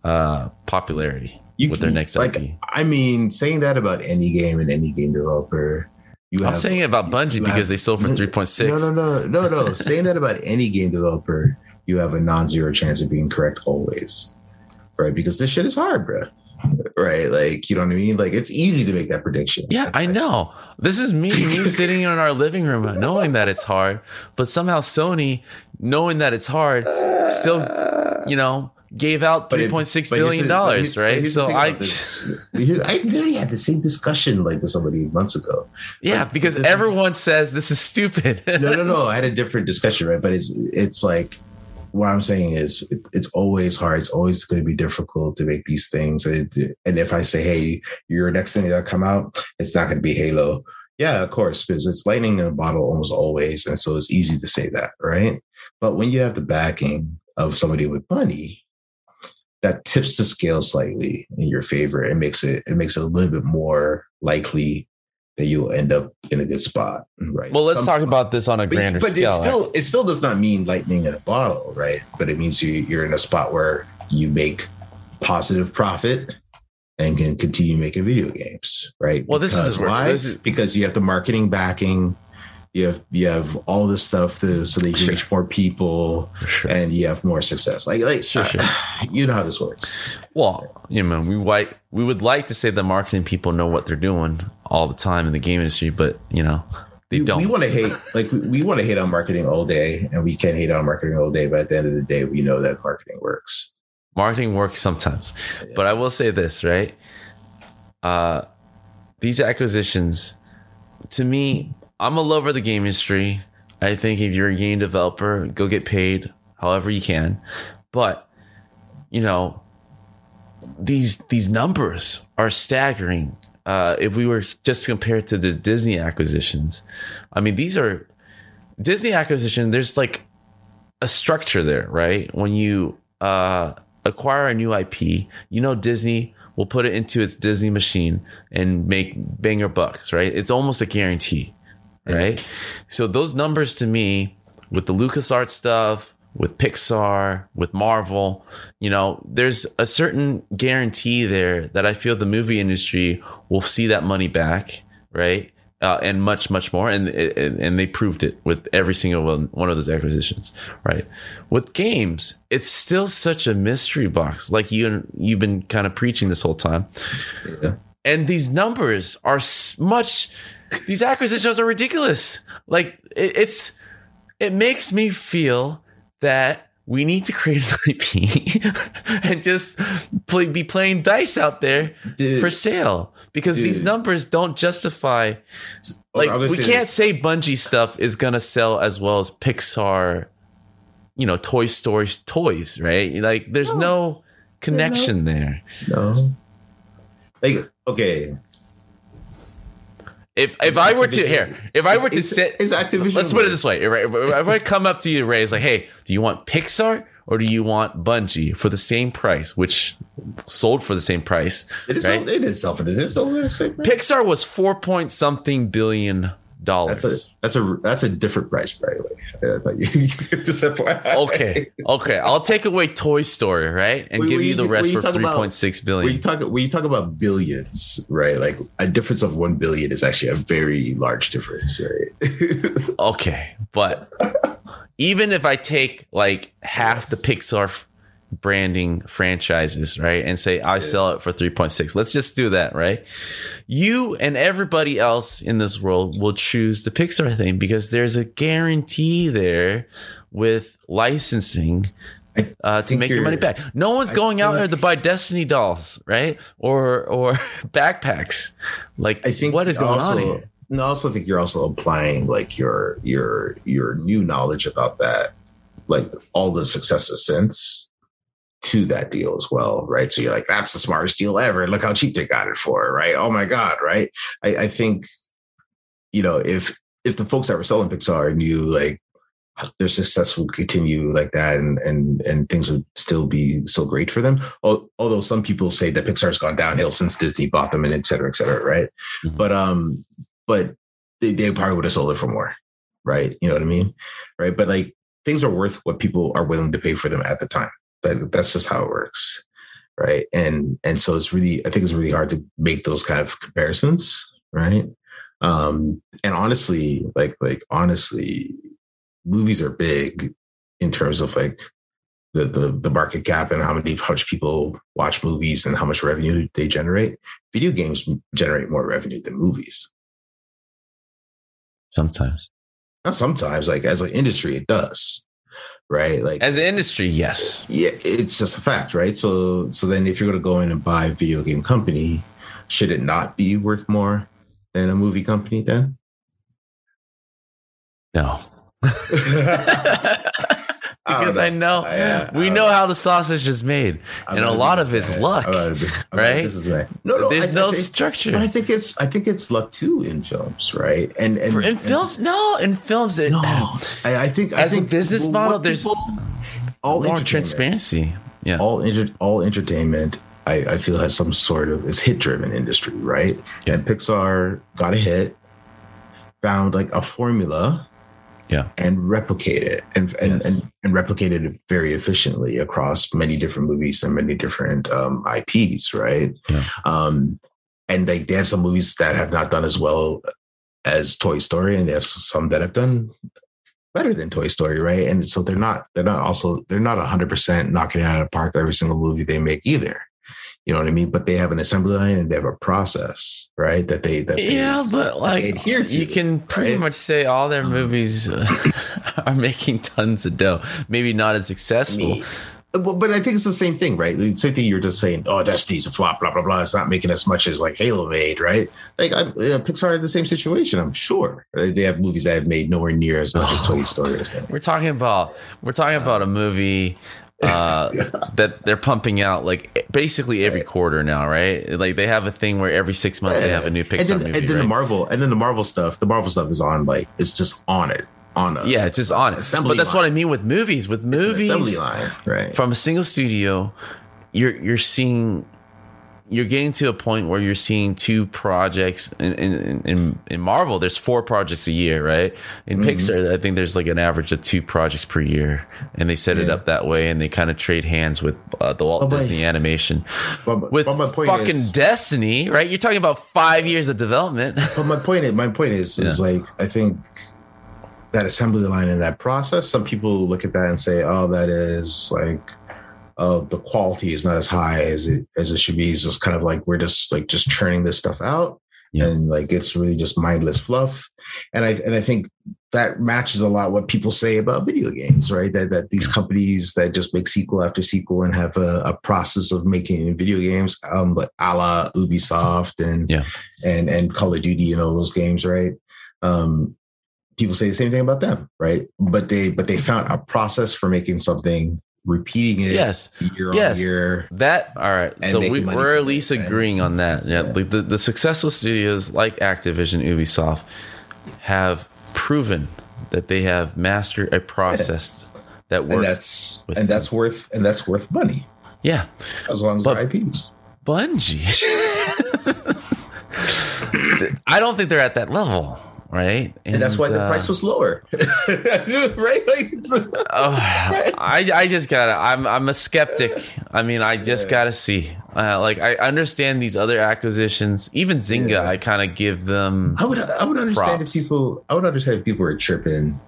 uh, popularity you with can, their next like, I P. I mean, saying that about any game and any game developer. You I'm have, saying it about Bungie because have, they sold for three point six. No, no, no, no, no. Saying that about any game developer, you have a non-zero chance of being correct always, right? Because this shit is hard, bro. Right? Like, you know what I mean? Like, it's easy to make that prediction. Yeah, I know. This is me, you sitting in our living room knowing that it's hard, but somehow Sony, knowing that it's hard, still, you know, gave out three point six billion dollars, it, right? So I I literally had the same discussion like with somebody months ago. Yeah, like, because everyone is, says this is stupid. no, no, no. I had a different discussion, right? But it's it's like what I'm saying is it, it's always hard. It's always going to be difficult to make these things. And, and if I say, hey, your next thing that come out, it's not going to be Halo. Yeah, of course, because it's lightning in a bottle almost always. And so it's easy to say that, right? But when you have the backing of somebody with money, that tips the scale slightly in your favor and makes it it makes it a little bit more likely that you'll end up in a good spot, right? Well, let's Some talk spot. about this on a but, grander but scale. But it still, it still does not mean lightning in a bottle, right? But it means you, you're in a spot where you make positive profit and can continue making video games, right? Well, this because is why? This is- because you have the marketing backing. you have you have all this stuff to, so that you sure. reach more people sure. and you have more success. Like like sure, uh, sure. you know how this works. Well, you know, we white we would like to say that marketing people know what they're doing all the time in the game industry, but you know they we, don't. We want to hate like we, we want to hate on marketing all day, and we can hate on marketing all day. But at the end of the day, we know that marketing works. Marketing works sometimes, yeah. But I will say this, right? Uh, these acquisitions, to me. I'm a lover of the game industry. I think if you're a game developer, go get paid however you can. But, you know, these these numbers are staggering. Uh, if we were just compared to the Disney acquisitions, I mean, these are Disney acquisition. There's like a structure there, right? When you uh, acquire a new I P, you know, Disney will put it into its Disney machine and make banger bucks, right? It's almost a guarantee. Right. So those numbers to me with the LucasArts stuff, with Pixar, with Marvel, you know, there's a certain guarantee there that I feel the movie industry will see that money back. Right. Uh, and much, much more. And, and and they proved it with every single one, one of those acquisitions. Right. With games, it's still such a mystery box like you, you've been kind of preaching this whole time. Yeah. And these numbers are much. These acquisitions are ridiculous. Like it, it's, it makes me feel that we need to create an I P and just play, be playing dice out there dude, for sale because dude. these numbers don't justify. Like well, we can't say Bungie stuff is gonna sell as well as Pixar, you know, Toy Story toys, right? Like there's no, no connection no. there. No. Like okay. If if I were to here, if I were to sit, is Activision let's put it this way. If I were to come up to you, Ray, it's like, hey, do you want Pixar or do you want Bungie for the same price, which sold for the same price? It is. Right? It is sell for the same price. Pixar was four point something billion dollars. That's a that's a that's a different price, by the way. I thought you just okay, okay. I'll take away Toy Story, right, and wait, give you, you the rest you for three point six billion. When you talk when you talk about billions, right? Like a difference of one billion is actually a very large difference, right? Okay, but even if I take like half yes. the Pixar branding franchises, right, and say I sell it for three point six, let's just do that, right? You and everybody else in this world will choose the Pixar thing because there's a guarantee there with licensing uh to make your money back. No one's going out there to buy Destiny dolls, right, or or backpacks. Like I think what is going on here? No, I also think you're also applying like your your your new knowledge about that, like all the successes since to that deal as well, right? So you're like, that's the smartest deal ever. Look how cheap they got it for, right? Oh my God, right? I, I think, you know, if if the folks that were selling Pixar knew like their success would continue like that and and and things would still be so great for them. Although some people say that Pixar's gone downhill since Disney bought them and et cetera, et cetera, right? Mm-hmm. But um, but they, they probably would have sold it for more, right? You know what I mean? Right. But like things are worth what people are willing to pay for them at the time. That's just how it works, right? And and so it's really, I think it's really hard to make those kind of comparisons, right? Um, and honestly, like like honestly, movies are big in terms of like the the, the market cap and how many how much people watch movies and how much revenue they generate. Video games generate more revenue than movies. Sometimes, not sometimes. Like as an industry, it does. Right, like as an industry, yes, yeah, it's just a fact, right? So, so then if you're going to go in and buy a video game company, should it not be worth more than a movie company? Then, no, because I know, I know I, uh, we I know, know how the sausage is made, I'm and a lot of it's luck, I'm I'm right? This is right. No, no, there's I, no I think, structure. But I think it's, I think it's luck too in films, right? And and For, in and, films, no, in films, it, no. I, I think as I think, a business well, model, there's people, all more transparency. Yeah, all inter, all entertainment, I, I feel has some sort of is hit driven industry, right? Yeah. And Pixar got a hit, found like a formula. Yeah, and replicate it, and and, yes. and and replicated it very efficiently across many different movies and many different um, I Ps, right? Yeah. Um, and they, they have some movies that have not done as well as Toy Story, and they have some that have done better than Toy Story, right? And so they're not they're not also they're not one hundred percent knocking it out of the park every single movie they make either. You know what I mean? But they have an assembly line and they have a process, right? That they that they yeah, but like adhere to, you can pretty right? much say all their movies uh, are making tons of dough. Maybe not as successful. I mean, but I think it's the same thing, right? The same thing you're just saying, oh, Destiny's a flop, blah, blah, blah. It's not making as much as like Halo made, right? Like I, uh, Pixar in the same situation, I'm sure. They have movies that have made nowhere near as much oh, as Toy Story. As we're talking about we're talking about a movie uh, yeah. that they're pumping out like basically every right. quarter now, right? Like they have a thing where every six months right. they have a new Pixar and then, movie, and then right? the Marvel and then the Marvel stuff. The Marvel stuff is on like it's just on it. On a, yeah, just on it. But that's line. what I mean with movies. With movies, assembly line, right? From a single studio, you're you're seeing, you're getting to a point where you're seeing two projects. In in in, in Marvel, there's four projects a year, right? In mm-hmm. Pixar, I think there's like an average of two projects per year, and they set yeah. it up that way, and they kind of trade hands with uh, the Walt oh, Disney my, Animation. But, with but my point fucking is, Destiny, right? You're talking about five years of development. But my point is, my point is, yeah. is like I think. that assembly line in that process, some people look at that and say, oh, that is like, oh, the quality is not as high as it as it should be. It's just kind of like we're just like just churning this stuff out yeah. and like it's really just mindless fluff. And I and I think that matches a lot what people say about video games, right? That that these companies that just make sequel after sequel and have a, a process of making video games, um, like a la Ubisoft and yeah. and and Call of Duty and all those games, right? Um People say the same thing about them, right? But they but they found a process for making something, repeating it yes. year yes. on year. That all right. So we, we're at least it, agreeing right? on that. Yeah, yeah. Like the, the successful studios like Activision, Ubisoft have proven that they have mastered a process yeah. that works. And that's and them. that's worth and that's worth money. Yeah, as long as but, they're I Ps. Bungie. I don't think they're at that level. Right, and, and that's why uh, the price was lower, right? Like, oh, I, I just gotta. I'm, I'm a skeptic. I mean, I just yeah. gotta see. Uh, like, I understand these other acquisitions, even Zynga. Yeah. I kind of give them. I would, I would understand props. if people. I would understand if people were tripping.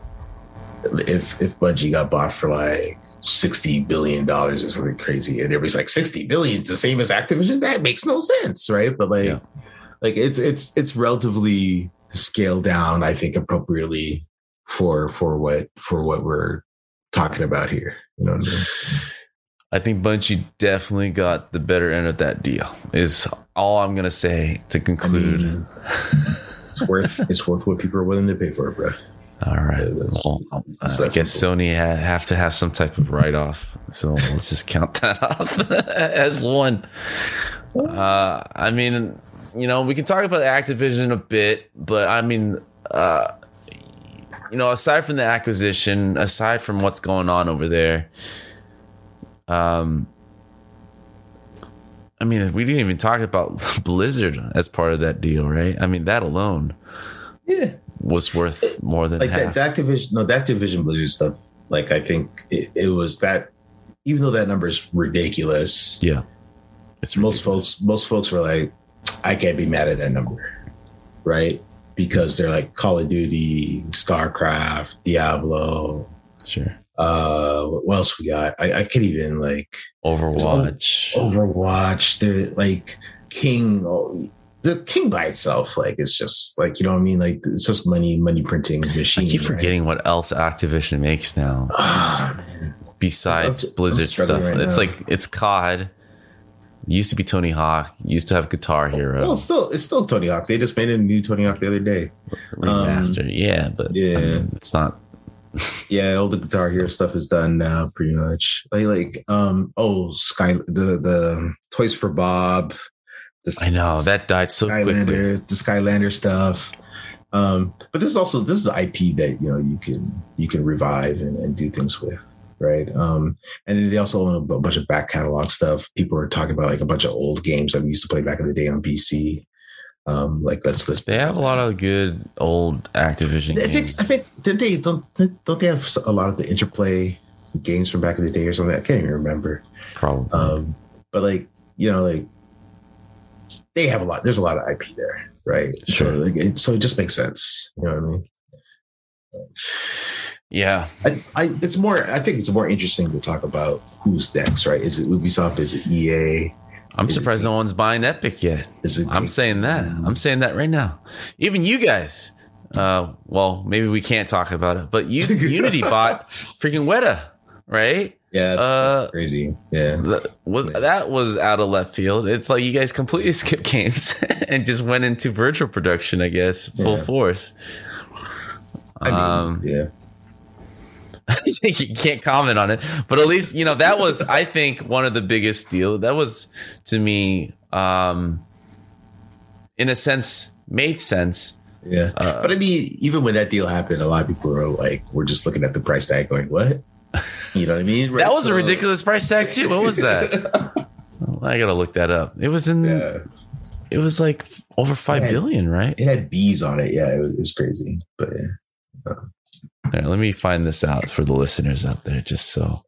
If if Bungie got bought for like sixty billion dollars or something crazy, and everybody's like sixty billion, the same as Activision, that makes no sense, right? But like, yeah. like it's it's it's relatively. Scale down, I think, appropriately for for what for what we're talking about here. You know what I mean? I think Bungie definitely got the better end of that deal. Is all I'm gonna say to conclude. I mean, it's worth it's worth what people are willing to pay for it, bro. All right. Yeah, that's, well, that's I guess simple. Sony ha- have to have some type of write off. So let's just count that off as one. Uh, I mean. You know, we can talk about Activision a bit, but I mean, uh, you know, aside from the acquisition, aside from what's going on over there, um, I mean, we didn't even talk about Blizzard as part of that deal, right? I mean, that alone, yeah, was worth more than like half. That, the Activision, no, the Activision Blizzard stuff. Like, I think it, it was that, even though that number is ridiculous, yeah, it's ridiculous. most folks, most folks were like. I can't be mad at that number, right? Because they're like Call of Duty, StarCraft, Diablo. Sure. Uh, what else we got? I, I can't even like Overwatch. Overwatch. They're like King. The King by itself, like it's just like you know what I mean. Like it's just money, money printing machine. I keep forgetting right? what else Activision makes now. Oh, man. Besides I'm, Blizzard I'm stuff, right it's now. like it's C O D. Used to be Tony Hawk. Used to have Guitar Hero. Well, it's still it's still Tony Hawk. They just made a new Tony Hawk the other day. Remastered, um, yeah, but yeah, I mean, it's not. yeah, all the Guitar Hero stuff is done now, pretty much. Like, like um, oh, Sky the the Toys for Bob. The, I know that died so Skylander, quickly. The Skylander stuff. Um, but this is also this is I P that you know you can you can revive and, and do things with. Right. Um, and then they also own a bunch of back catalog stuff. People are talking about like a bunch of old games that we used to play back in the day on P C. Um, like let's let's. They have a lot of good old Activision. I think games. I think did they don't don't they have a lot of the Interplay games from back in the day or something? I can't even remember. Probably. Um, but like you know like they have a lot. There's a lot of I P there. right? Sure. So, like, it, so it just makes sense. You know what I mean? Yeah, I, I it's more. I think it's more interesting to talk about who's next, right? Is it Ubisoft? Is it E A? I'm is surprised no one's buying Epic yet. Is it I'm saying that. I'm saying that right now. Even you guys. Uh, well, maybe we can't talk about it, but you, Unity bought freaking Weta, right? Yeah, that's, uh, that's crazy. Yeah, that was, yeah, that was out of left field. It's like you guys completely skipped games and just went into virtual production, I guess, full yeah. force. I mean, um, yeah. You can't comment on it, but at least, you know, that was, I think, one of the biggest deals. That was, to me, um, in a sense, made sense. Yeah. Uh, but I mean, even when that deal happened, a lot of people were like, we're just looking at the price tag going, what? You know what I mean? Right? That was so, a ridiculous price tag, too. What was that? I got to look that up. It was in, yeah. it was like over five had, billion, right? It had B's on it. Yeah. It was, it was crazy. But yeah. Um, all right, let me find this out for the listeners out there, just so.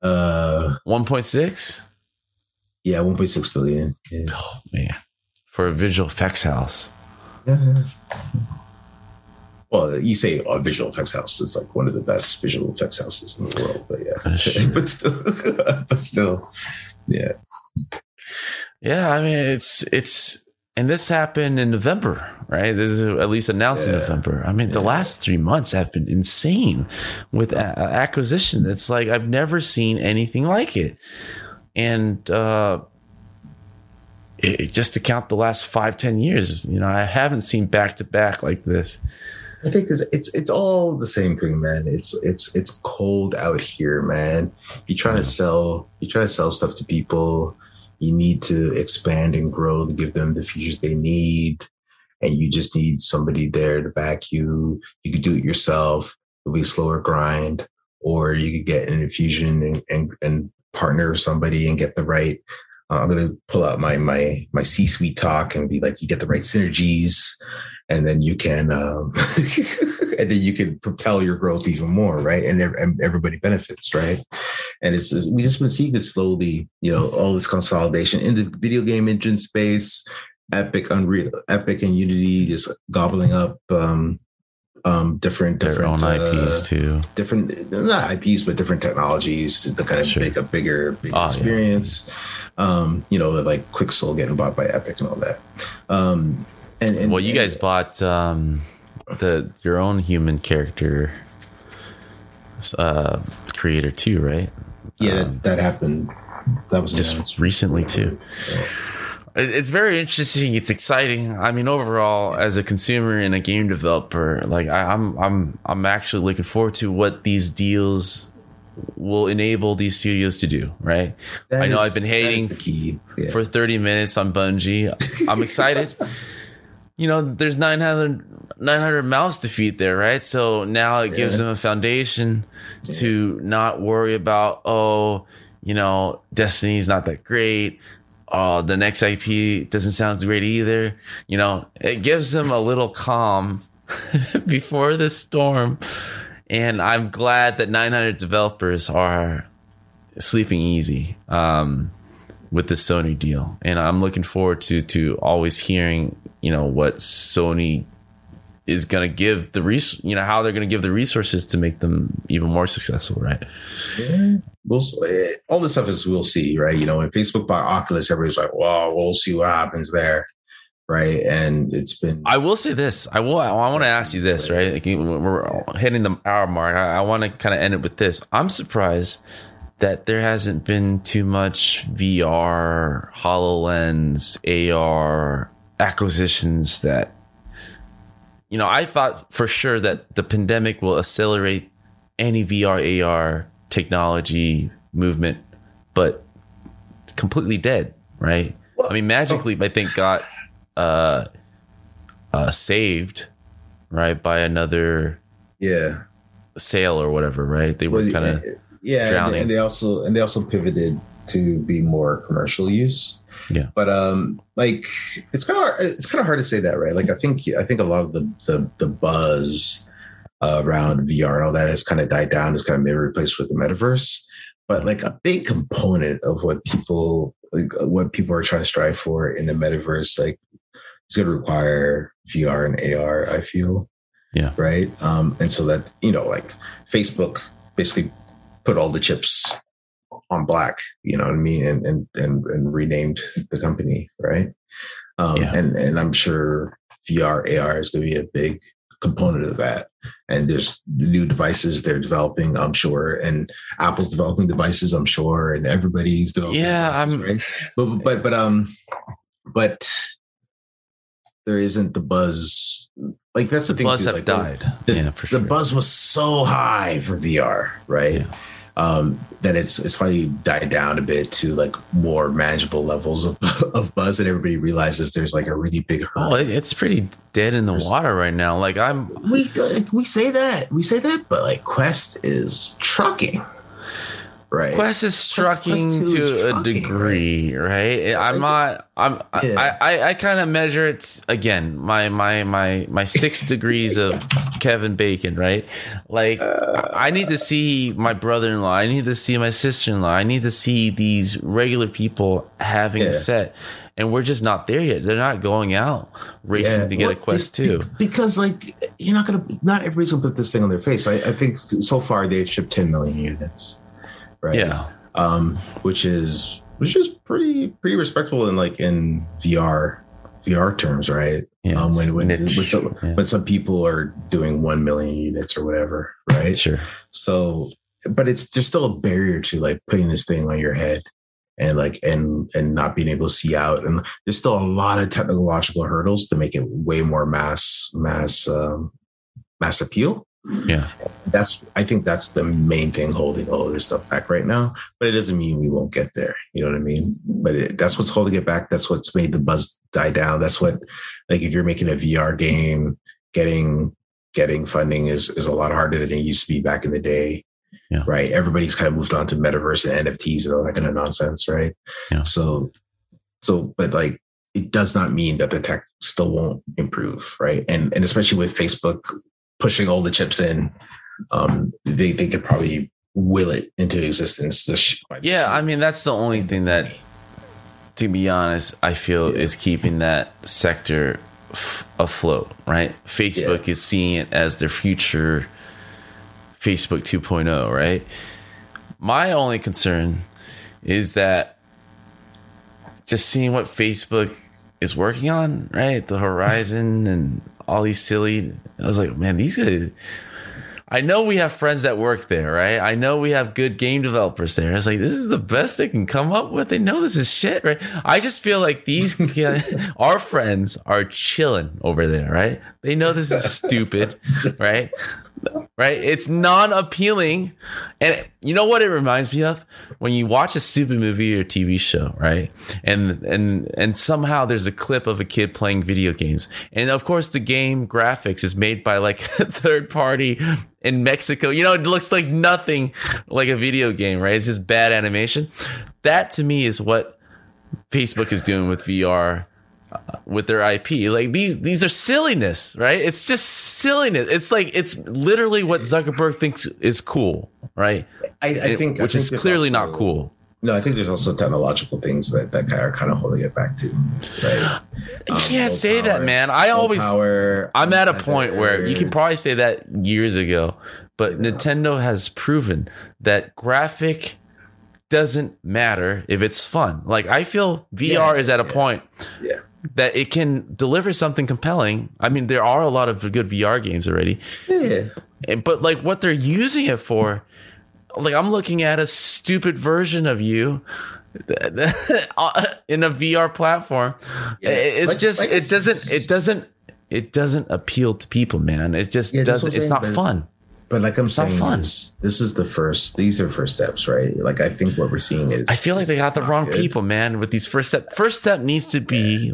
Uh, one point six? Yeah, one point six billion. Yeah. Oh, man. For a visual effects house. Yeah. Well, you say a visual effects house is like one of the best visual effects houses in the world, but yeah. Uh, sure. but still, but still, yeah. Yeah, I mean, it's it's. And this happened in November, right? This is at least announced yeah. in November. I mean, yeah. the last three months have been insane with a- acquisition. It's like I've never seen anything like it. And uh, it, it, just to count the last five, ten years, you know, I haven't seen back to back like this. I think it's, it's it's all the same thing, man. It's it's it's cold out here, man. You're trying yeah. to sell. You're trying to sell stuff to people. You need to expand and grow to give them the features they need. And you just need somebody there to back you. You could do it yourself. It'll be a slower grind. Or you could get an infusion and, and, and partner with somebody and get the right. Uh, I'm going to pull out my, my, my C-suite talk and be like, you get the right synergies. And then you can, um, and then you can propel your growth even more, right? And, and everybody benefits, right? And it's just, we just been seeing it slowly, you know, all this consolidation in the video game engine space, Epic, Unreal, Epic, and Unity just gobbling up um, um, different their different, own uh, I Ps too, different not I Ps but different technologies to kind of sure. make a bigger, bigger oh, experience. Yeah. Um, you know, like Quixel getting bought by Epic and all that. Um, And, and, well, you and, guys bought um, the your own human character uh, creator too, right? Yeah, um, that happened. That was just announced. recently too. Yeah. It's very interesting. It's exciting. I mean, overall, as a consumer and a game developer, like I, I'm, I'm, I'm actually looking forward to what these deals will enable these studios to do, right? That I know is, I've been hating yeah. for thirty minutes on Bungie. I'm excited. You know, there's nine hundred, nine hundred mouths to feed there, right? So now it gives yeah. them a foundation yeah. to not worry about, oh, you know, Destiny's not that great. Oh, the next I P doesn't sound great either. You know, it gives them a little calm before the storm. And I'm glad that nine hundred developers are sleeping easy. Um, with the Sony deal. And I'm looking forward to to always hearing, you know, what Sony is going to give the res- you know, how they're going to give the resources to make them even more successful, right? Yeah. We'll all this stuff is we'll see, right? You know, when Facebook bought Oculus, everybody's like, "Wow, we'll see what happens there." Right? And it's been I will say this. I will I want to ask you this, right? Like, we're hitting the hour mark. I, I want to kind of end it with this. I'm surprised that there hasn't been too much V R, HoloLens, A R acquisitions that, you know, I thought for sure that the pandemic will accelerate any V R, A R technology movement, but it's completely dead, right? Well, I mean, Magic Leap, I think, got uh, uh, saved, right, by another yeah sale or whatever, right? They were well, kind of... Yeah. Yeah, and they, and they also and they also pivoted to be more commercial use. Yeah, but um, like it's kind of it's kind of hard to say that, right? Like I think I think a lot of the the, the buzz uh, around V R and all that has kind of died down. It's kind of been replaced with the metaverse. But like a big component of what people like what people are trying to strive for in the metaverse, like it's going to require V R and A R, I feel. Yeah. Right. Um, and so that, you know, like Facebook basically put all the chips on black, you know what I mean? And, and, and, and renamed the company. Right. Um, yeah. and, and I'm sure V R, A R is going to be a big component of that. And there's new devices they're developing, I'm sure. And Apple's developing devices, I'm sure. And everybody's developing. Yeah. Devices, I'm right. But, but, but, um, but there isn't the buzz. Like that's the, the thing. Buzz too. Have like, died. The, yeah, for sure. The buzz was so high for V R, right? Yeah. Um, that it's it's finally died down a bit to like more manageable levels of, of buzz, and everybody realizes there's like a really big hurt. Oh, it's pretty dead in the there's, water right now. Like I'm, we we say that we say that, but like Quest is trucking, right? Quest is trucking Quest, Quest to is trucking, a degree, right? right? I'm not. I'm. Yeah. I I, I kind of measure it again. My my my my six degrees of Kevin Bacon, right? Like uh, I need to see my brother-in-law. I need to see my sister-in-law. I need to see these regular people having yeah. a set, and we're just not there yet. They're not going out racing yeah. to get well, a Quest two because, like, you're not gonna. Not everybody's gonna put this thing on their face. I, I think so far they've shipped ten million units. Right. Yeah. Um, which is which is pretty pretty respectable in like in V R V R terms, right? Yeah, um, when when when some, yeah. when some people are doing one million units or whatever, right? Sure. So, but it's there's still a barrier to like putting this thing on your head and like and and not being able to see out, and there's still a lot of technological hurdles to make it way more mass mass um, mass appeal. Yeah, that's. I think that's the main thing holding all of this stuff back right now. But it doesn't mean we won't get there. You know what I mean? But it, that's what's holding it back. That's what's made the buzz die down. That's what, like, if you're making a V R game, getting getting funding is is a lot harder than it used to be back in the day. Yeah. Right. Everybody's kind of moved on to metaverse and N F Ts and all that kind of nonsense. Right. Yeah. So, so, but like, it does not mean that the tech still won't improve. Right. And and especially with Facebook pushing all the chips in, um, they they could probably will it into existence. Just yeah, I mean that's the only thing that, to be honest, I feel yeah. is keeping that sector f- afloat. Right, Facebook yeah. is seeing it as their future Facebook two point oh. Right, my only concern is that just seeing what Facebook is working on. Right, the Horizon and all these silly. I was like, man, these guys. I know we have friends that work there, right? I know we have good game developers there. I was like, this is the best they can come up with. They know this is shit, right? I just feel like these guys, our friends are chilling over there, right? They know this is stupid, right? Right? It's non-appealing. And you know what it reminds me of? When you watch a stupid movie or T V show, right? And and and somehow there's a clip of a kid playing video games. And of course the game graphics is made by like a third party in Mexico. You know, it looks like nothing like a video game, right? It's just bad animation. That to me is what Facebook is doing with V R. With their I P, like these these are silliness, right? It's just silliness. It's like it's literally what Zuckerberg thinks is cool, right? I, I it, think which I think is clearly also, not cool. No, I think there's also technological things that that guy are kind of holding it back to, right? You um, can't say power, that, man. I always power, I'm at a point where you can probably say that years ago, but yeah. Nintendo has proven that graphic doesn't matter if it's fun. Like I feel V R yeah, is at a yeah, point. Yeah. That it can deliver something compelling. I mean, there are a lot of good V R games already. Yeah. But like what they're using it for, like I'm looking at a stupid version of you in a V R platform. Yeah. It's like, just like it doesn't it doesn't it doesn't appeal to people, man. It just yeah, doesn't. It's saying, not but, fun. But like I'm it's saying, not fun. This, this is the first. These are first steps, right? Like I think what we're seeing is. I feel like they got the wrong good. people, man. With these first step. First step needs to be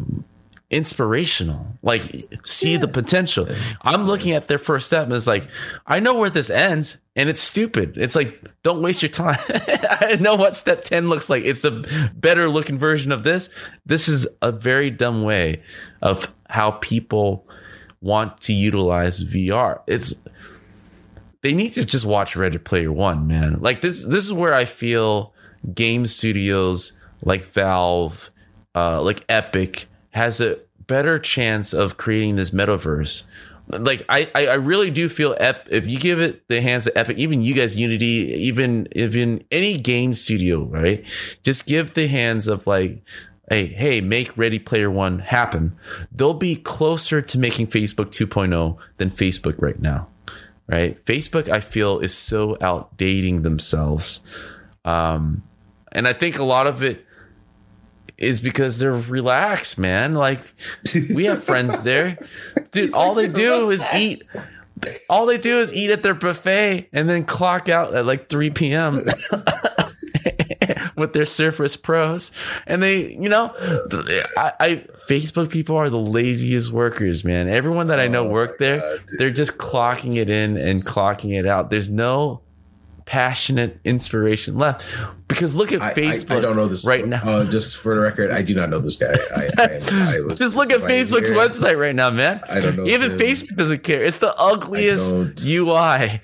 inspirational. Like see yeah. the potential. I'm looking at their first step and it's like, I know where this ends, and it's stupid. It's like, don't waste your time. I know what step ten looks like. It's the better looking version of this. This is a very dumb way of how people want to utilize V R. It's. They need to just watch Ready Player One, man. Like this, this is where I feel game studios like Valve, uh, like Epic has a better chance of creating this metaverse. Like, I, I really do feel ep- if you give it the hands of Epic, even you guys, Unity, even even any game studio, right? Just give the hands of like, hey, hey, make Ready Player One happen. They'll be closer to making Facebook two point oh than Facebook right now, right? Facebook, I feel, is so outdating themselves. Um, and I think a lot of it is because they're relaxed, man. Like, we have friends there. Dude, all they do is eat. All they do is eat at their buffet and then clock out at like three p.m. with their Surface Pros. And they, you know, I, I Facebook people are the laziest workers, man. Everyone that I know oh work there, God, they're just clocking it in and clocking it out. There's no passionate inspiration left, because look at I, Facebook I, I don't know this right now. Uh, just for the record, I do not know this guy. I, I, I was, just look at Facebook's here. Website right now, man. I don't know. Even Facebook doesn't care. It's the ugliest U I.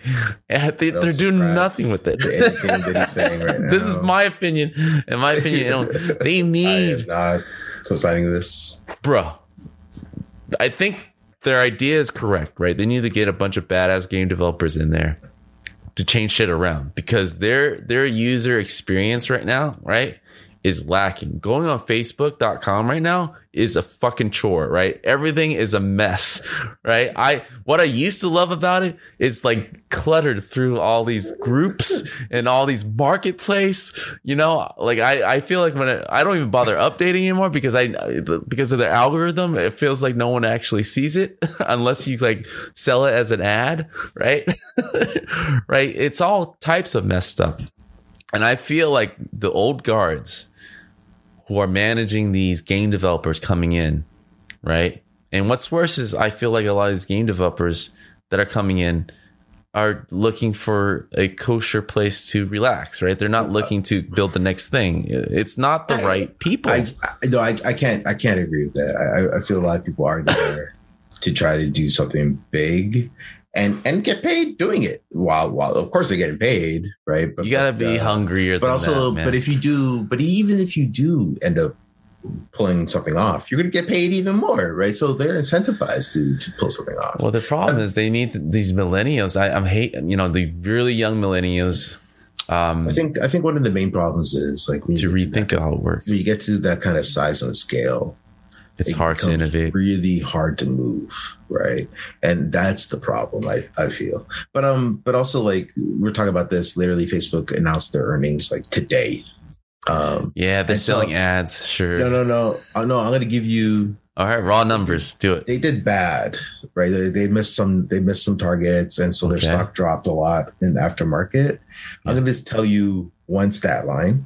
They, they're doing nothing with it. That he's saying right now. This is my opinion. In my opinion, they need. I am not co-signing this, bro. I think their idea is correct, right? They need to get a bunch of badass game developers in there to change shit around, because their their user experience right now, right, is lacking. Going on facebook dot com right now is a fucking chore, right? Everything is a mess, right? I what I used to love about it is like cluttered through all these groups and all these marketplace, you know, like I, I feel like when it, I don't even bother updating anymore because I because of their algorithm, it feels like no one actually sees it unless you like sell it as an ad, right? Right? It's all types of messed up. And I feel like the old guards who are managing these game developers coming in, right? And what's worse is I feel like a lot of these game developers that are coming in are looking for a kosher place to relax, right? They're not looking to build the next thing. It's not the I, right people. I, I, no, I, I can't. I can't agree with that. I, I feel a lot of people are there to try to do something big and and get paid doing it. While while of course they're getting paid, right? But you gotta but, be uh, hungrier. But than also, that, man. But if you do, but even if you do end up pulling something off, you're gonna get paid even more, right? So they're incentivized to, to pull something off. Well, the problem um, is they need these millennials. I, I'm hate you know the really young millennials. Um, I think I think one of the main problems is like to rethink to that, how it works. When you get to that kind of size and scale, it's it hard to innovate. Really hard to move, right? And that's the problem. I, I feel, but um, but also like we're talking about this. Literally, Facebook announced their earnings like today. Um, yeah, they're selling so, ads. Sure. No, no, no, oh, no. I'm gonna give you. All right, raw numbers. Do it. They did bad, right? They, they missed some. They missed some targets, and so their okay. stock dropped a lot in aftermarket. Yeah. I'm gonna just tell you one stat line,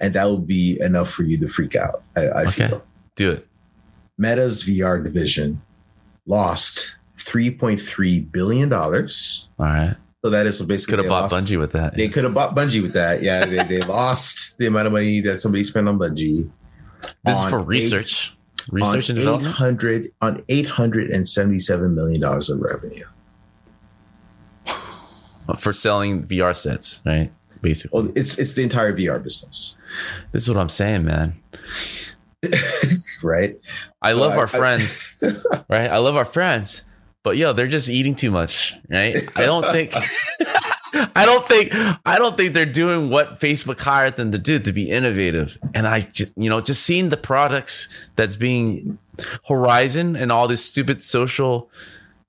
and that will be enough for you to freak out. I, I okay. feel. Do it. Meta's V R division lost three point three billion dollars. All right. So that is basically... Could have bought lost, Bungie with that. They yeah. could have bought Bungie with that. Yeah, they, they lost the amount of money that somebody spent on Bungie. This on is for research. Eight, research and development? eight hundred, on eight hundred seventy-seven million dollars of revenue. For selling V R sets, right? Basically. Well, it's it's the entire V R business. This is what I'm saying, man. Right, I so love I, our I, friends. Right, I love our friends, but yo, they're just eating too much. Right, I don't think, I don't think, I don't think they're doing what Facebook hired them to do to be innovative. And I, you know, just seeing the products that's being Horizon and all this stupid social,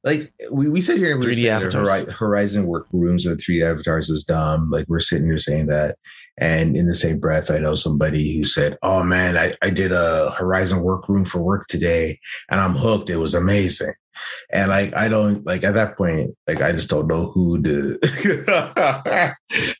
like we we sit here and we three D avatars, Horizon workrooms and three D avatars is dumb. Like we're sitting here saying that. And in the same breath, I know somebody who said, oh, man, I, I did a Horizon workroom for work today and I'm hooked. It was amazing. And like, I don't like at that point, like, I just don't know who to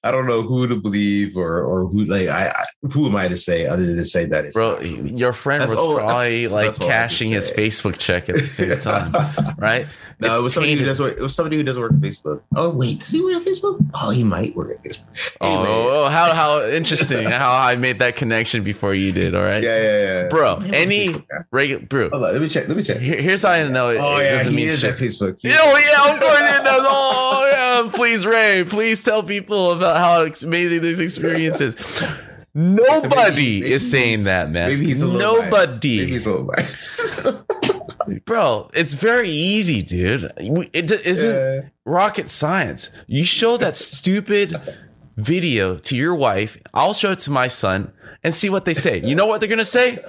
I don't know who to believe or or who like I, I who am I to say other than to say that it's bro, your friend that's was all, probably that's, like that's cashing his Facebook check at the same time. Right. No, it's it was somebody tainted. who does work, it was somebody who doesn't work at Facebook. Oh wait, does he work at Facebook? Oh, he might work at Facebook. Anyway. Oh, oh, how how interesting how I made that connection before you did. All right. Yeah, yeah, yeah. Bro, any regular bro. Hold on, let me check. Let me check. Here, here's how I know it. Oh, yeah. Yeah, he is shit. At Facebook. He yeah, well, yeah, I'm going in. That's all. Yeah, please, Ray, please tell people about how amazing this experience is. Nobody maybe, is saying that, man. Maybe he's a little Nobody. Biased. Maybe he's a little biased. Bro, it's very easy, dude. It isn't yeah. rocket science. You show that stupid video to your wife. I'll show it to my son and see what they say. You know what they're going to say?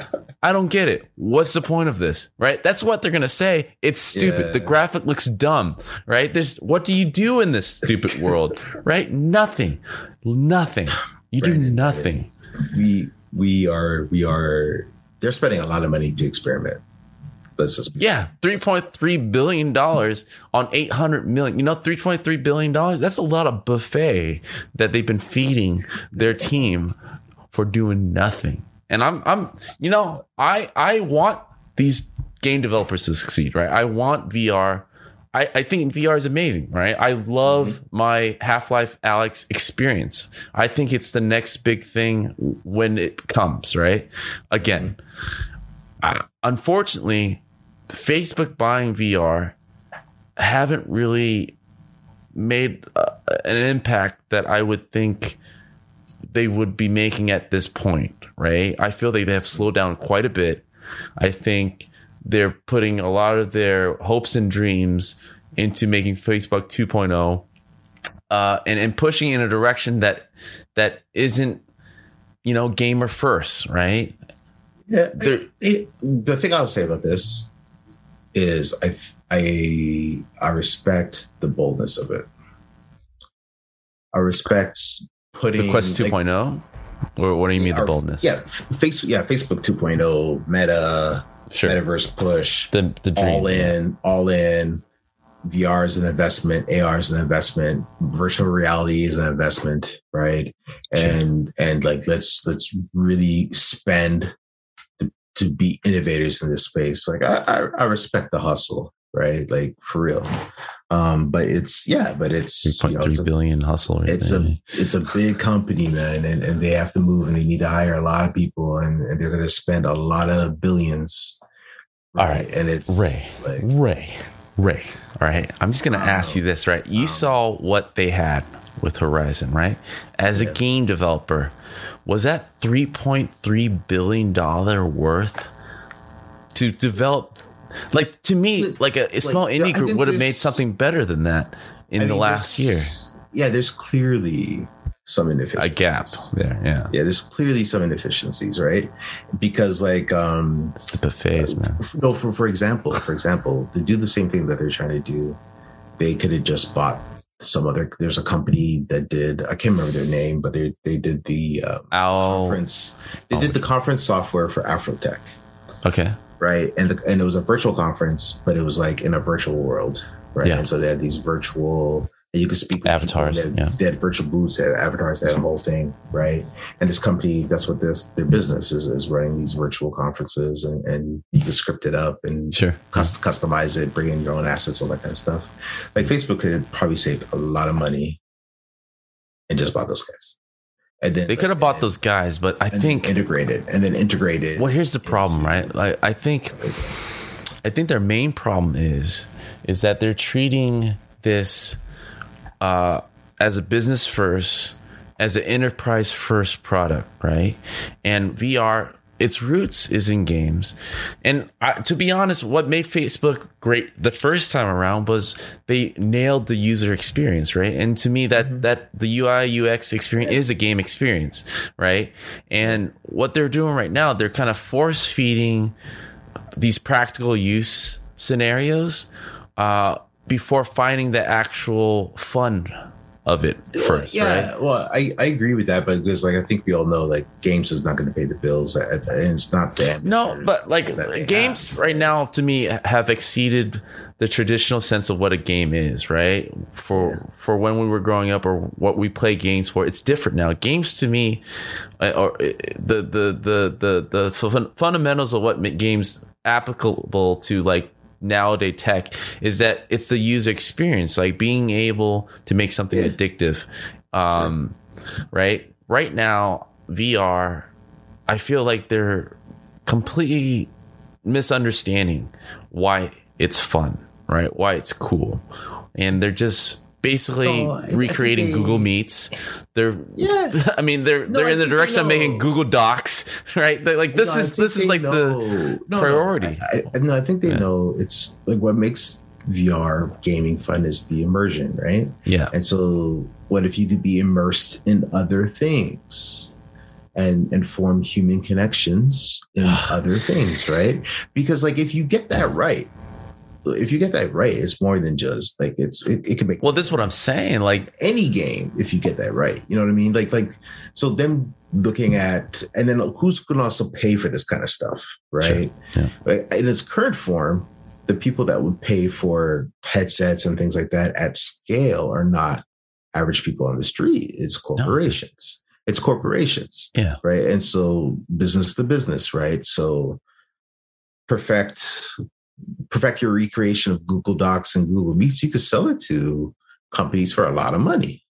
I don't get it. What's the point of this? Right? That's what they're going to say. It's stupid. Yeah. The graphic looks dumb. Right? There's, what do you do in this stupid world? Right? Nothing. Nothing. You Brandon, do nothing. We we are we are they're spending a lot of money to experiment. Let's just be yeah, three point three billion dollars on eight hundred million. You know, three point three billion dollars. That's a lot of buffet that they've been feeding their team for doing nothing. And I'm I'm you know I I want these game developers to succeed, right? I want V R. I, I think V R is amazing, right? I love my Half-Life Alyx experience. I think it's the next big thing when it comes, right? Again, I, unfortunately, Facebook buying V R haven't really made uh, an impact that I would think they would be making at this point, right? I feel they have slowed down quite a bit. I think they're putting a lot of their hopes and dreams into making Facebook two point oh uh, and, and pushing in a direction that that isn't, you know, gamer first, right? Yeah. It, it, the thing I would say about this is I, I, I respect the boldness of it. I respect putting... The Quest two point oh? Like, or what do you mean our, the boldness? Yeah, face, yeah, Facebook two point oh, Meta... Sure. Metaverse push, the, the dream, all in, yeah. all in. V R is an investment, A R is an investment, virtual reality is an investment, right? And sure. and like let's let's really spend the, to be innovators in this space. Like I, I I respect the hustle, right? Like for real. Um, but it's yeah, but it's three point three you know, it's a, billion hustle. Right it's there. a it's a big company, man, and, and they have to move and they need to hire a lot of people and, and they're going to spend a lot of billions. Right? All right, and it's Ray, like, Ray, Ray. All right, I'm just going to ask know. you this, right? You saw what they had with Horizon, right? As yeah. a game developer, was that three point three billion dollars worth to develop? Like to me, like a, a small like, indie group would have made something better than that in I the mean, last year. Yeah, there's clearly some inefficiencies. A gap there, yeah. Yeah, there's clearly some inefficiencies, right? Because like um it's the buffets, uh, man. For, no, for for example, for example, to do the same thing that they're trying to do, they could have just bought some other. There's a company that did. I can't remember their name, but they they did the um, conference. They oh, did the conference software for Afrotech. Okay. Right. And the, and it was a virtual conference, but it was like in a virtual world. Right. Yeah. And so they had these virtual, you could speak with avatars. They had, yeah. they had virtual booths, they had avatars, they had a whole thing. Right. And this company, that's what this, their business is, is running these virtual conferences and, and you can script it up and sure. cust- customize it, bring in your own assets, all that kind of stuff. Like Facebook could have probably saved a lot of money and just bought those guys. And then, they could have bought and, those guys, but I think integrated and then integrated. Well, here's the problem, right? Like, I think, I think their main problem is, is that they're treating this uh, as a business first, as an enterprise first product, right? And V R, its roots is in games. And I, to be honest, what made Facebook great the first time around was they nailed the user experience, right? And to me, that mm-hmm. that the U I U X experience is a game experience, right? And what they're doing right now, they're kind of force feeding these practical use scenarios uh, before finding the actual fun of it first. Yeah, right? Well, I, I agree with that, but because like I think we all know, like games is not going to pay the bills, and it's not that. No, but like games have. Right now, to me, have exceeded the traditional sense of what a game is. Right for yeah. for when we were growing up, or what we play games for, it's different now. Games to me, or the the the the the fundamentals of what games applicable to like. Nowadays tech is that it's the user experience, like being able to make something yeah. addictive. Um, sure. Right. Right now, V R, I feel like they're completely misunderstanding why it's fun, right? Why it's cool. And they're just basically oh, recreating they, Google Meets. They're, yeah. I mean, they're no, they're I in the direction of making Google Docs, right? They're like this no, is this is like know. the no, priority. No, I, I, no, I think they yeah. know it's like what makes V R gaming fun is the immersion, right? Yeah. And so, what if you could be immersed in other things? And, and form human connections in other things, right? Because like if you get that right, if you get that right, it's more than just like it's it, it can make. Well, this is what I'm saying. Like any game, if you get that right, you know what I mean. Like like so them looking at and then who's going to also pay for this kind of stuff, right? Sure. Yeah. Like in its current form, the people that would pay for headsets and things like that at scale are not average people on the street. It's corporations. No. It's corporations, yeah, right, and so business to business, right? So perfect, perfect your recreation of Google Docs and Google Meets. You could sell it to companies for a lot of money,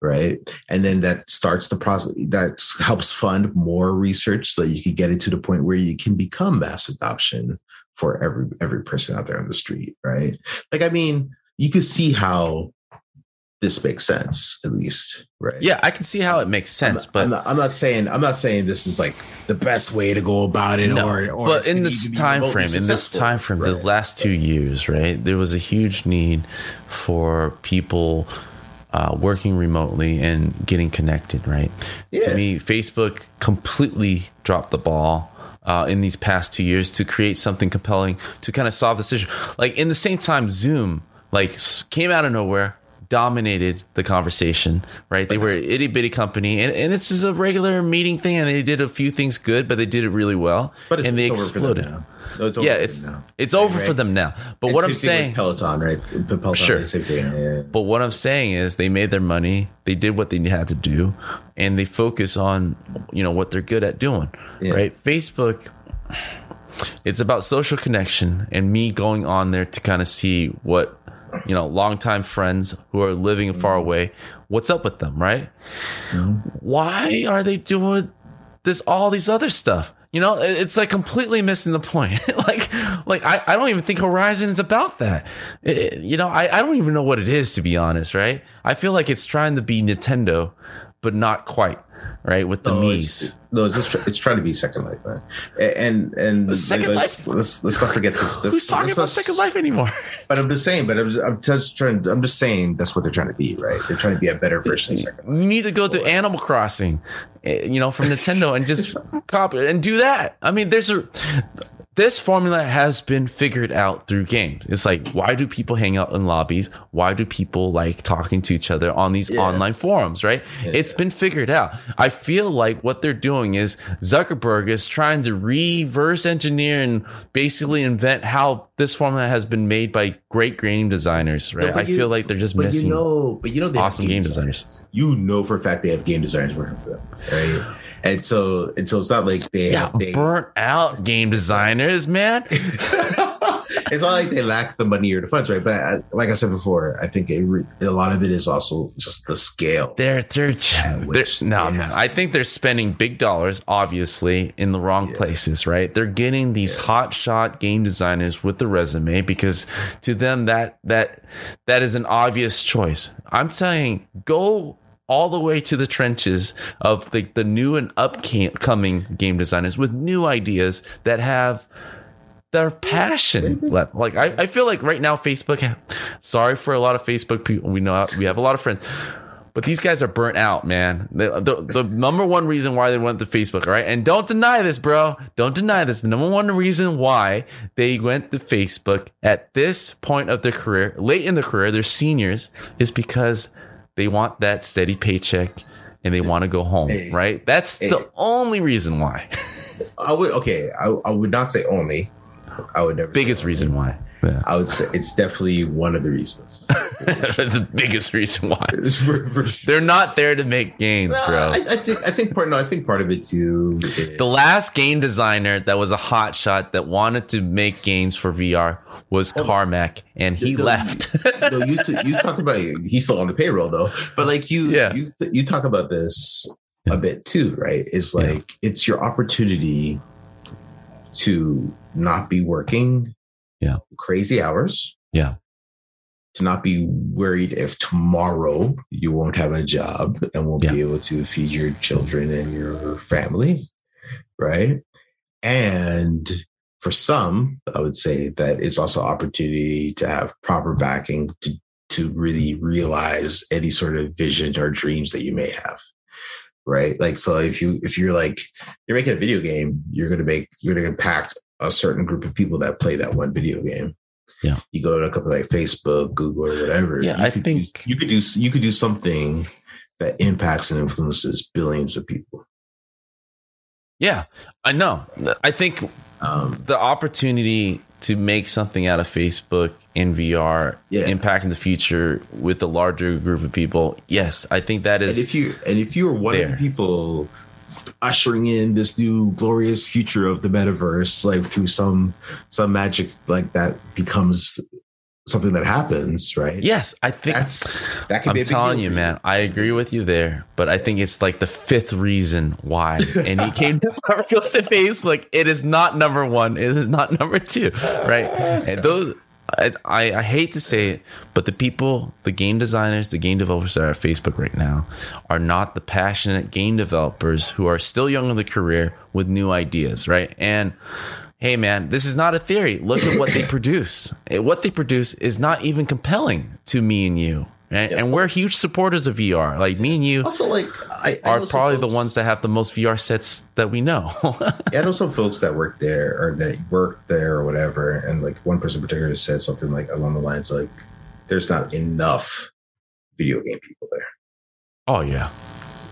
right? And then that starts the process. That helps fund more research, so you can get it to the point where you can become mass adoption for every every person out there on the street, right? Like, I mean, you could see how. This makes sense, at least, right? Yeah, I can see how it makes sense, I'm, but I'm not, I'm not saying I'm not saying this is like the best way to go about it, no, or, or but in this time frame, in this time frame, right. The last two years, right? There was a huge need for people uh, working remotely and getting connected, right? Yeah. To me, Facebook completely dropped the ball. Uh, in these past two years, to create something compelling to kind of solve this issue, like in the same time, Zoom like came out of nowhere. Dominated the conversation, right? They were an itty bitty company, and, and it's just a regular meeting thing. And they did a few things good, but they did it really well. But it's, and they it's exploded. Over no, it's over yeah, it's for them now. it's over right? for them now. But it's what I'm saying, Peloton, right? Peloton, sure. Yeah. But what I'm saying is, they made their money. They did what they had to do, and they focus on you know what they're good at doing, yeah. right? Facebook. It's about social connection and me going on there to kind of see what. You know, longtime friends who are living far away. What's up with them, right? Yeah. Why are they doing this? All these other stuff. You know, it's like completely missing the point. like, like I, I don't even think Horizon is about that. It, you know, I, I don't even know what it is, to be honest. Right? I feel like it's trying to be Nintendo, but not quite. Right? With the no, Mii's. No, it's, just, it's trying to be Second Life, man. And and, and Second let's, Life. Let's, let's not forget. This, this, Who's talking this, about Second Life anymore? But I'm just saying. But I'm just, I'm just trying. I'm just saying that's what they're trying to be, right? They're trying to be a better version of Second Life. You need to go to Animal Crossing, you know, from Nintendo, and just copy it and do that. I mean, there's a. This formula has been figured out through games. It's like, why do people hang out in lobbies? Why do people like talking to each other on these yeah. online forums, right? Yeah. It's been figured out. I feel like what they're doing is Zuckerberg is trying to reverse engineer and basically invent how this formula has been made by great game designers, right? No, I you, feel like they're just but missing you know, but you know they awesome game, game designers. designers. You know for a fact they have game designers working for them, right? And so, and so it's not like they, yeah, they burnt out game designers, man. It's not like they lack the money or the funds, right? But I, like I said before, I think it re- a lot of it is also just the scale. They're, they're, they're no, man, I think they're spending big dollars, obviously, in the wrong yeah. places, right? They're getting these yeah. hotshot game designers with the resume because to them that that that is an obvious choice. I'm telling you, go. All the way to the trenches of the, the new and upcoming game designers with new ideas that have their passion left. Like I, I feel like right now Facebook. Sorry for a lot of Facebook people. We know we have a lot of friends, but these guys are burnt out, man. The, the, the number one reason why they went to Facebook, all right? And don't deny this, bro. Don't deny this. The number one reason why they went to Facebook at this point of their career, late in their career, they're seniors, is because. They want that steady paycheck and they want to go home, hey, right? That's hey. the only reason why. I would okay, I, I would not say only. I would never biggest say reason why. Yeah. I would say it's definitely one of the reasons. That's the biggest reason why. for, for sure. They're not there to make gains, no, bro. I, I think I think part no, I think part of it too. Is- the last game designer that was a hotshot that wanted to make gains for V R was oh, Carmack, and he no, left. no, you t- you talk about he's still on the payroll though, but like you yeah. you you talk about this yeah. a bit too, right? It's like yeah. it's your opportunity to not be working. Yeah. Crazy hours. Yeah. to not be worried if tomorrow you won't have a job and won't yeah. be able to feed your children and your family, right? And for some, I would say that it's also opportunity to have proper backing to, to really realize any sort of vision or dreams that you may have. Right. Like, so if you, if you're like, you're making a video game, you're going to make, you're going to impact a certain group of people that play that one video game. Yeah. You go to a company like Facebook, Google, or whatever. Yeah. I think you could do, you could do something that impacts and influences billions of people. Yeah, I know. I think um, the opportunity to make something out of Facebook in V R, yeah. impacting the future with a larger group of people. Yes, I think that is. And if you and if you are one there. of the people ushering in this new glorious future of the metaverse, like through some some magic, like that becomes something that happens, right? Yes, I think that's that could I'm be a telling you, man. I agree with you there, but I think it's like the fifth reason why. And he came to Facebook. It is not number one. It is not number two, right? And those, I, I hate to say it, but the people, the game designers, the game developers that are at Facebook right now, are not the passionate game developers who are still young in the career with new ideas, right? And hey, man, this is not a theory. Look at what they produce. What they produce is not even compelling to me and you. Right? Yeah. And we're huge supporters of V R. Like, me and you also, like, I, I are know probably folks, the ones that have the most V R sets that we know. Yeah, I know some folks that work there or that work there or whatever. And, like, one person in particular said something, like, along the lines, like, there's not enough video game people there. Oh, yeah.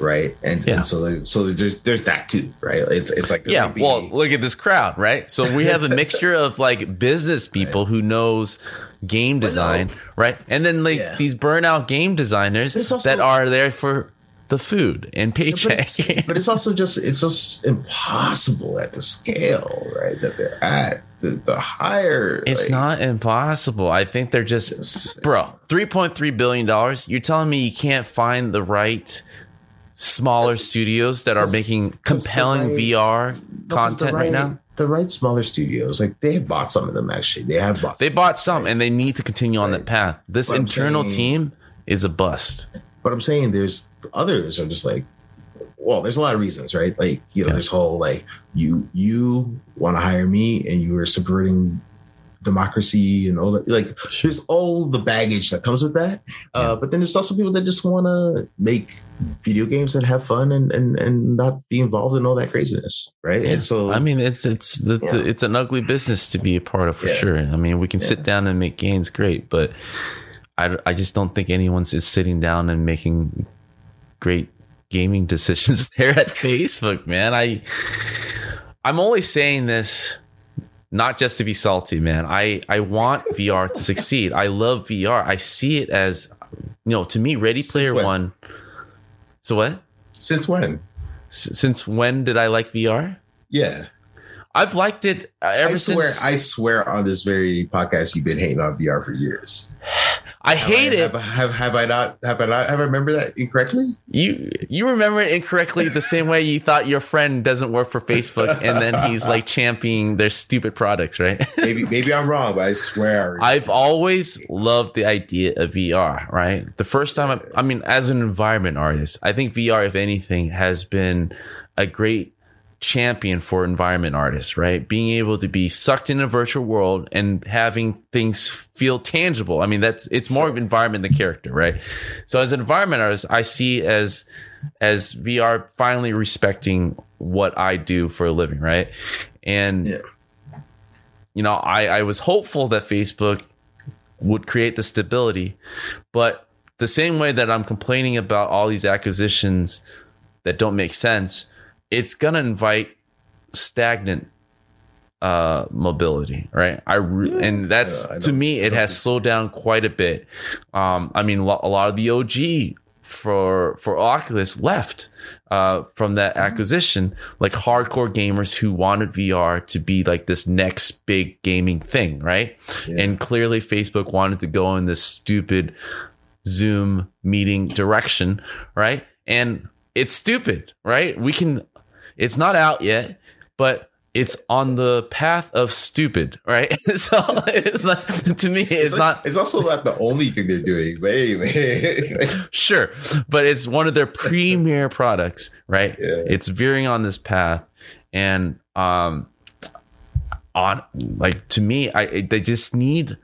Right. And, yeah. and so like, so there's there's that too, right? It's it's like yeah. Maybe. Well, look at this crowd, right? So we have a mixture of like business people right. who knows game design, right? And then like yeah. these burnout game designers also, that are there for the food and paycheck. But it's, but it's also just it's just impossible at the scale, right? That they're at. The, the higher it's like, not impossible. I think they're just, just bro. three point three billion dollars. You're telling me you can't find the right smaller studios that are making compelling right, V R content right, right now? The right smaller studios. Like, they have bought some of them, actually. They have bought some. They bought some, right? And they need to continue on right. that path. This but internal saying, team is a bust. But I'm saying there's others are just like, well, there's a lot of reasons, right? Like, you know, yeah. there's whole, like, you you want to hire me and you are subverting democracy and all that, like sure. there's all the baggage that comes with that yeah. uh but then there's also people that just want to make video games and have fun and, and and not be involved in all that craziness, right? yeah. And so I mean it's it's the, yeah. the, it's an ugly business to be a part of for yeah. sure. I mean, we can yeah. sit down and make games, great, but I, I just don't think anyone's is sitting down and making great gaming decisions there at Facebook, man. I I'm only saying this not just to be salty, man. I, I want V R to succeed. I love V R. I see it as, you know, to me, Ready Player One. So what? Since when? S- since when did I like V R? Yeah. I've liked it ever I swear, since. I swear on this very podcast, you've been hating on V R for years. I have hate I, it. Have, have, have I not? Have I not? Have I remember that incorrectly? You you remember it incorrectly the same way you thought your friend doesn't work for Facebook, and then he's like championing their stupid products, right? maybe maybe I'm wrong, but I swear I I've always loved the idea of V R. Right, the first time I, I mean, as an environment artist, I think V R, if anything, has been a great champion for environment artists, right? Being able to be sucked in a virtual world and having things feel tangible. I mean, that's it's more of environment than character, right? So as an environment artist, I see as as V R finally respecting what I do for a living, right? And yeah. you know, I, I was hopeful that Facebook would create the stability, but the same way that I'm complaining about all these acquisitions that don't make sense, it's going to invite stagnant uh, mobility, right? I re- and that's, uh, I to me, it has slowed down quite a bit. Um, I mean, lo- a lot of the O G for for Oculus left uh, from that acquisition, like hardcore gamers who wanted V R to be like this next big gaming thing, right? Yeah. And clearly Facebook wanted to go in this stupid Zoom meeting direction, right? And it's stupid, right? We can... It's not out yet, but it's on the path of stupid, right? So it's like, to me, it's, it's not. Like, it's also not the only thing they're doing, but anyway. Sure, but it's one of their premier products, right? Yeah. It's veering on this path, and um, on like to me, I they just need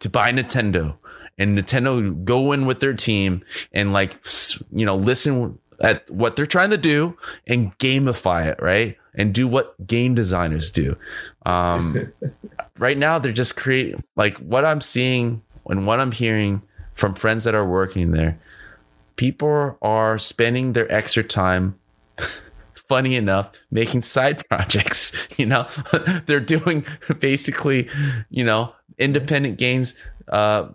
to buy Nintendo, and Nintendo go in with their team and like you know listen at what they're trying to do and gamify it, right? And do what game designers do. Um, right now, they're just creating, like what I'm seeing and what I'm hearing from friends that are working there. People are spending their extra time, funny enough, making side projects. You know, they're doing basically, you know, independent games. Uh,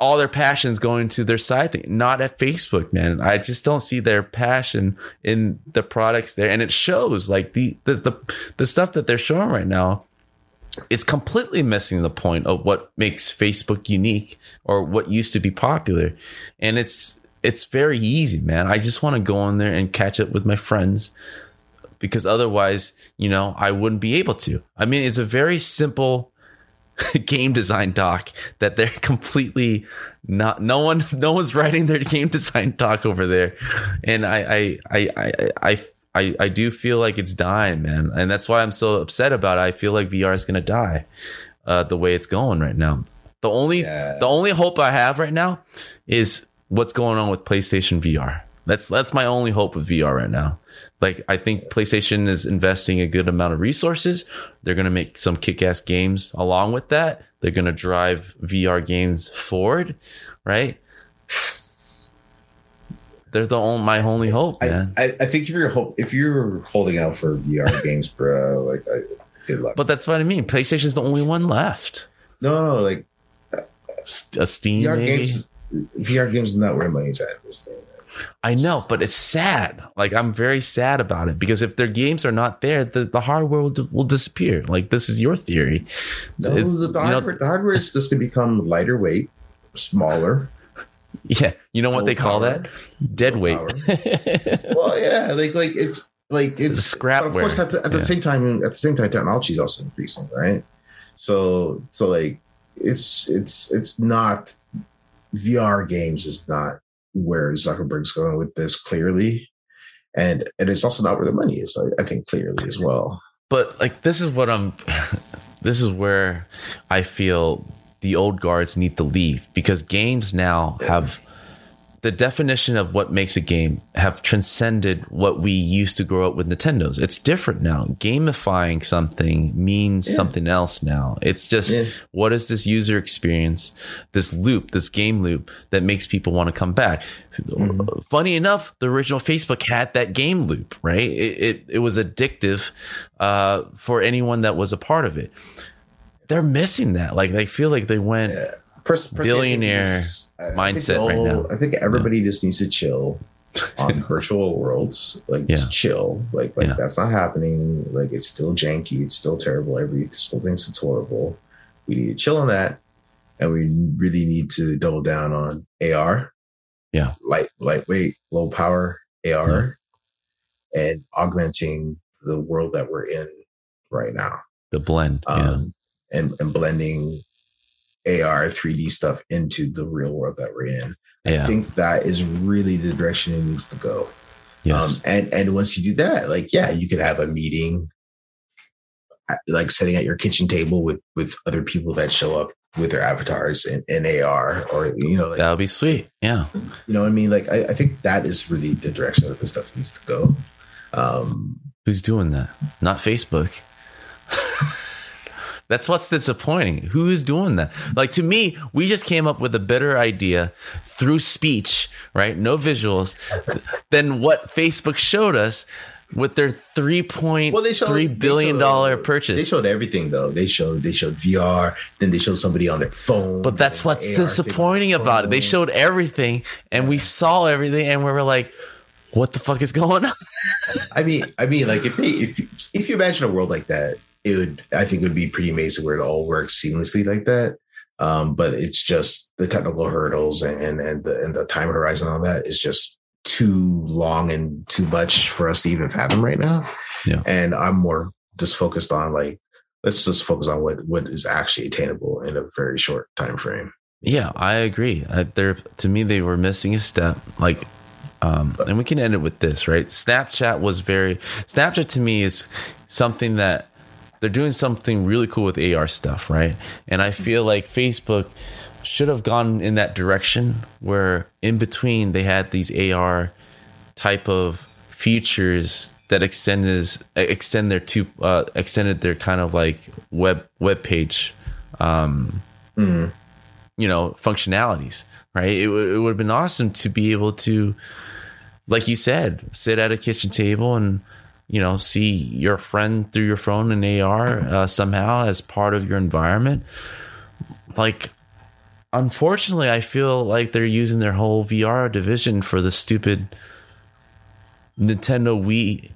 all their passions going to their side thing, not at Facebook, man. I just don't see their passion in the products there, and it shows. Like the the the, the stuff that they're showing right now is completely missing the point of what makes Facebook unique or what used to be popular. And it's it's very easy, man. I just want to go on there and catch up with my friends, because otherwise, you know, I wouldn't be able to. I mean, it's a very simple game design doc that they're completely not no one no one's writing their game design doc over there, and I I I I I, I do feel like it's dying, man, and that's why I'm so upset about it. I feel like V R is gonna die uh the way it's going right now. The only yeah. the only hope I have right now is what's going on with PlayStation V R. That's that's my only hope with V R right now. Like, I think PlayStation is investing a good amount of resources. They're going to make some kick-ass games along with that. They're going to drive V R games forward, right? They're the only, my only hope, man. I, I, I think if you're hope if you're holding out for V R games, bro, like, I, good luck. But that's what I mean. PlayStation's the only one left. No, no, like a Steam V R maybe? Games. V R games is not where money's at this thing. I know, but it's sad. Like, I'm very sad about it, because if their games are not there, the, the hardware will, will disappear. Like, this is your theory. No, the, the, hardware, know, the hardware is just going to become lighter weight, smaller. Yeah, you know what they call power. that? Dead low weight. Well, yeah, like like it's like it's scrapware. Of course, at the, at yeah. the same time, at the same time, technology is also increasing, right? So, so like it's it's it's not V R games is not where Zuckerberg's going with this, clearly, and and it's also not where the money is, I, I think, clearly as well. But like, this is what I'm this is where I feel the old guards need to leave, because games now have the definition of what makes a game have transcended what we used to grow up with Nintendo's. It's different now. Gamifying something means yeah. something else now. It's just, yeah. what is this user experience, this loop, this game loop that makes people want to come back? Mm-hmm. Funny enough, the original Facebook had that game loop, right? It it, it was addictive uh, for anyone that was a part of it. They're missing that. Like, they feel like they went... Yeah. Pers- billionaire is, mindset all, right now. I think everybody yeah. just needs to chill on virtual worlds. Like, yeah. just chill. Like, like yeah. that's not happening. Like, it's still janky. It's still terrible. Everybody still thinks it's horrible. We need to chill on that, and we really need to double down on A R. Yeah, light, lightweight, low power A R, yeah. and augmenting the world that we're in right now. The blend, um, yeah, and and blending A R, three D stuff into the real world that we're in. I yeah. think that is really the direction it needs to go. Yes. Um, and, and once you do that, like, yeah, you could have a meeting, like sitting at your kitchen table with, with other people that show up with their avatars in, in A R, or, you know, like, that would be sweet. Yeah. You know what I mean? Like, I, I think that is really the direction that this stuff needs to go. Um, Who's doing that? Not Facebook. That's what's disappointing. Who is doing that? Like, to me, we just came up with a better idea through speech, right? No visuals, than what Facebook showed us with their three point well, three billion showed, dollar purchase. They showed everything, though. They showed they showed V R, then they showed somebody on their phone. But that's what's disappointing about it. They showed everything, and yeah. we saw everything, and we were like, "What the fuck is going on?" I mean, I mean, like if they, if if you imagine a world like that, it would, I think it would be pretty amazing where it all works seamlessly like that. Um, but it's just the technical hurdles and, and, and the, and the time horizon on that is just too long and too much for us to even fathom right now. Yeah. And I'm more just focused on like, let's just focus on what, what is actually attainable in a very short time frame. Yeah, I agree. I, they're, to me, they were missing a step. Like, um, and we can end it with this, right? Snapchat was very, Snapchat to me is something that they're doing something really cool with A R stuff, right? And I feel like Facebook should have gone in that direction where in between they had these A R type of features that extend is extend their two uh, extended their kind of like web web page, um, mm. you know, functionalities, right? It, w- it would have been awesome to be able to, like you said, sit at a kitchen table and, you know, see your friend through your phone in A R uh, somehow as part of your environment. Like, unfortunately, I feel like they're using their whole V R division for the stupid Nintendo Wii.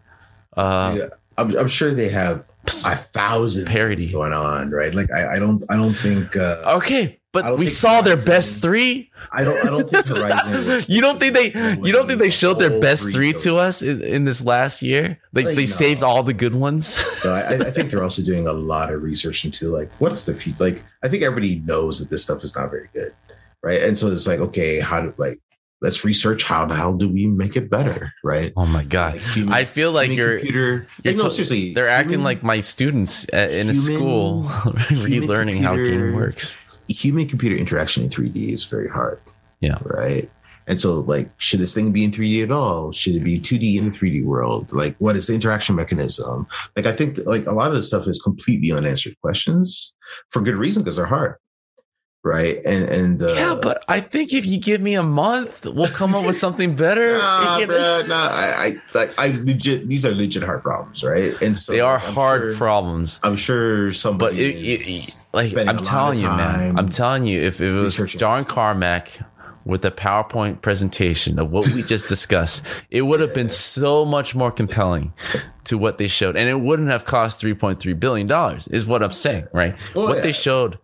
Uh, yeah, I'm, I'm sure they have a thousand parody going on, right? Like, I, I don't, I don't think. Uh, okay, but we saw Horizon, their best three. I don't, I don't think Horizon. you don't think they, you don't think they showed their best three to us in, in this last year? Like, like they no. saved all the good ones. no, I, I think they're also doing a lot of research into like what's the future. Like, I think everybody knows that this stuff is not very good, right? And so it's like, okay, how do like. Let's research how the hell do we make it better, right? Oh my god! Like human, I feel like you're. Computer, you're like, no, seriously, they're human, acting like my students at, in human, a school relearning computer, how game works. Human computer interaction in three D is very hard. Yeah. Right. And so, like, should this thing be in three D at all? Should it be two D in the three D world? Like, what is the interaction mechanism? Like, I think like a lot of this stuff is completely unanswered questions for good reason because they're hard. Right. And, and, uh, yeah, but I think if you give me a month, we'll come up with something better. nah, it, bro, nah, I, I, like, I legit, these are legit hard problems. Right. And so they are I'm hard sure, problems. I'm sure somebody, but it, it, like, I'm telling you, man, I'm telling you, if it was John Carmack with a PowerPoint presentation of what we just discussed, it would have been so much more compelling to what they showed. And it wouldn't have cost three point three billion dollars is what I'm saying. Right. Oh, what yeah. they showed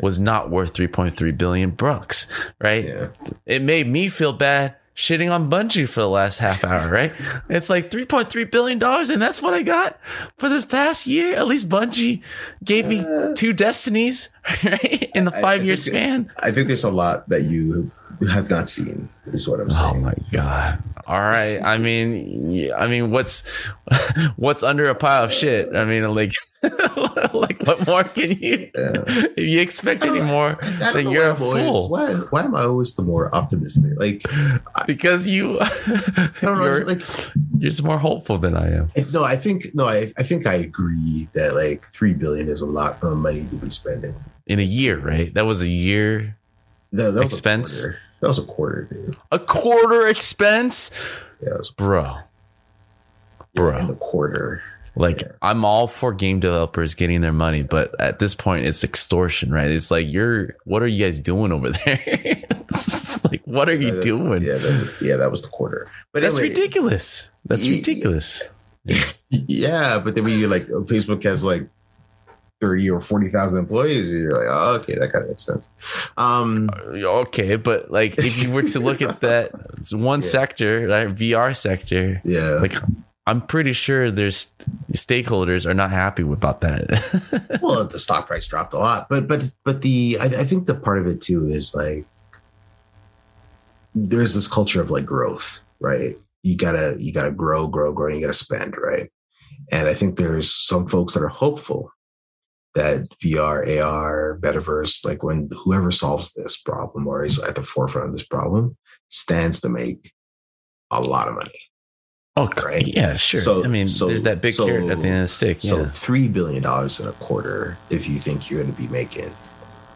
was not worth three point three billion bucks, right? Yeah. It made me feel bad shitting on Bungie for the last half hour, right? It's like three point three billion dollars, and that's what I got for this past year. At least Bungie gave me uh, two Destinies, right? In the five-year span. I think there's a lot that you have not seen, is what I'm saying. Oh, my God. All right. I mean, I mean, what's what's under a pile of shit? I mean, like, like what more can you? Yeah. If you expect any more, then you're a fool. Why, why am I always the more optimistic? Like, because you, I don't know, you're, like, you're more hopeful than I am. No, I think no, I I think I agree that like three billion is a lot of money to be spending in a year, right? That was a year no, that was expense. A That was a quarter, dude. A quarter expense? Yeah, it was a quarter. Bro. Bro. Yeah, a quarter. Like, yeah. I'm all for game developers getting their money, but at this point, it's extortion, right? It's like, you're, what are you guys doing over there? Like, what are you yeah, that, doing? Yeah that, yeah, that was the quarter. But That's anyway, ridiculous. That's yeah, ridiculous. Yeah, but then when you, like, Facebook has, like, thirty or forty thousand employees, you're like, oh, okay, that kind of makes sense. Um, okay, but like if you were to look at that it's one yeah. sector, like V R sector, yeah, like I'm pretty sure there's stakeholders are not happy about that. Well, the stock price dropped a lot, but but but the I, I think the part of it too is like there's this culture of like growth, right? You gotta you gotta grow, grow, grow, and you gotta spend, right? And I think there's some folks that are hopeful that V R, A R, metaverse, like when whoever solves this problem or is at the forefront of this problem stands to make a lot of money. Oh, right? Yeah, sure. So, I mean, so, there's that big so, carrot at the end of the stick. Yeah. So three billion dollars in a quarter, if you think you're going to be making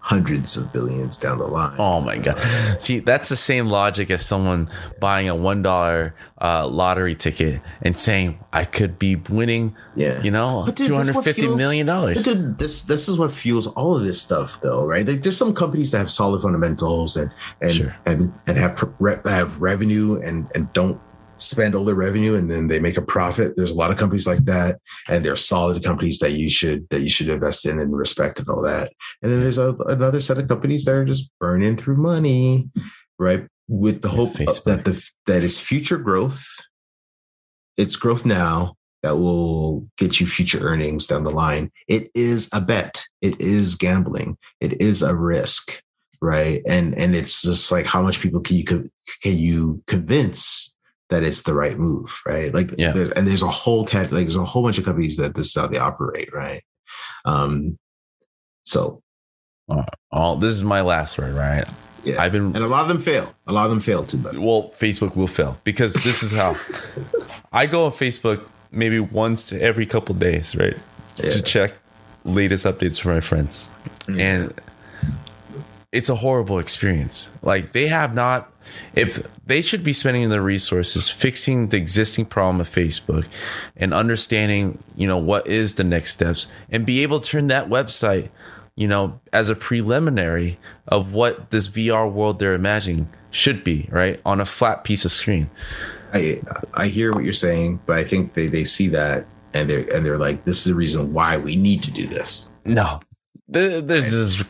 hundreds of billions down the line. Oh, my God. See, that's the same logic as someone buying a one dollar uh, lottery ticket and saying, I could be winning, yeah. you know, dude, two hundred fifty million dollars. But dude, this, this is what fuels all of this stuff, though, right? Like, there's some companies that have solid fundamentals and and sure. and, and have, have revenue and, and don't spend all their revenue and then they make a profit. There's a lot of companies like that, and they're solid companies that you should that you should invest in and respect and all that. And then there's a, another set of companies that are just burning through money, right? With the hope yeah, that the that is future growth. It's growth now, that will get you future earnings down the line. It is a bet. It is gambling. It is a risk, right? And and it's just like, how much people can you can you convince that it's the right move, right? Like, yeah. there's, and there's a whole tab, like there's a whole bunch of companies that this is how they operate, right? Um, so, uh, all this is my last word, right? Yeah, I've been, and a lot of them fail. A lot of them fail too. But well, Facebook will fail because this is how I go on Facebook maybe once to every couple of days, right, yeah. to check latest updates for my friends, mm-hmm. and it's a horrible experience. Like they have not. If they should be spending their resources fixing the existing problem of Facebook and understanding, you know, what is the next steps and be able to turn that website, you know, as a preliminary of what this V R world they're imagining should be, right? On a flat piece of screen. I I hear what you're saying, but I think they, they see that and they're, and they're like, this is the reason why we need to do this. No. There's this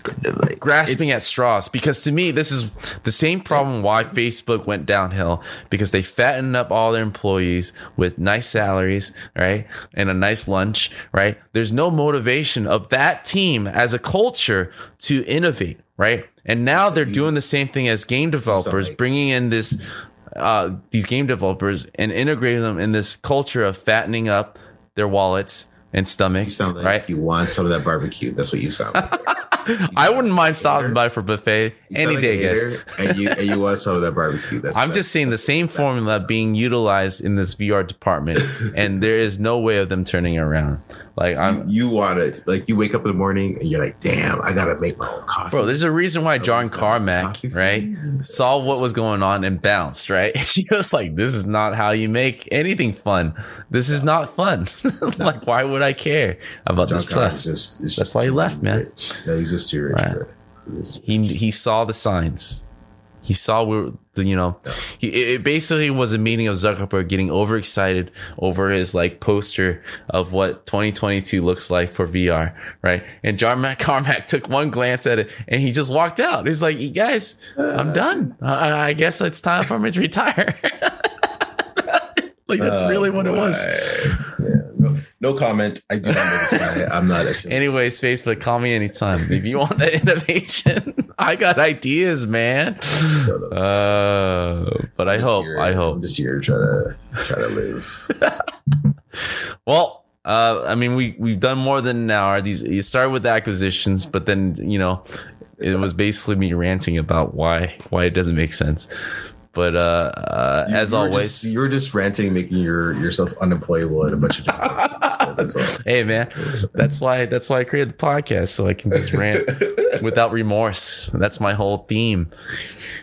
grasping at straws because to me, this is the same problem why Facebook went downhill because they fattened up all their employees with nice salaries, right? And a nice lunch, right? There's no motivation of that team as a culture to innovate, right? And now they're doing the same thing as game developers, bringing in this, uh, these game developers and integrating them in this culture of fattening up their wallets and stomach, you sound like right? You want some of that barbecue. That's what you sound like. You I sound wouldn't like mind stopping by for buffet you any like day, guys. And you, and you want some of that barbecue. That's I'm just seeing the same formula being utilized in this V R department, and there is no way of them turning around. Like I'm, you, you want it. Like you wake up in the morning and you're like, "Damn, I gotta make my own coffee." Bro, there's a reason why John Carmack, right, saw what was going on and bounced. Right, she was like, "This is not how you make anything fun. This no. is not fun. No. Like, why would?" Would I care about John this plus? Just, That's just why he left, rich. man. No, he's just too rich. Right. He, just he he saw the signs. He saw where the you know. No. He, it basically was a meeting of Zuckerberg getting overexcited over his like poster of what twenty twenty-two looks like for V R, right? And John Carmack took one glance at it and he just walked out. He's like, "You guys, I'm done. I, I guess it's time for me to retire." Like that's uh, really what my. it was. Yeah, no, no comment. I do not know this guy. I'm not. Actually. Anyways, Facebook, call me anytime if you want that innovation. I got ideas, man. Uh, but I hope. Year, I hope I'm this year try to try to live. Well, uh, I mean, we we've done more than an hour. These you start with acquisitions, but then you know, it was basically me ranting about why why it doesn't make sense. But uh, uh, you, as you're always, just, you're just ranting, making your yourself unemployable at a bunch of different so that's Hey, man, that's why that's why I created the podcast, so I can just rant without remorse. That's my whole theme.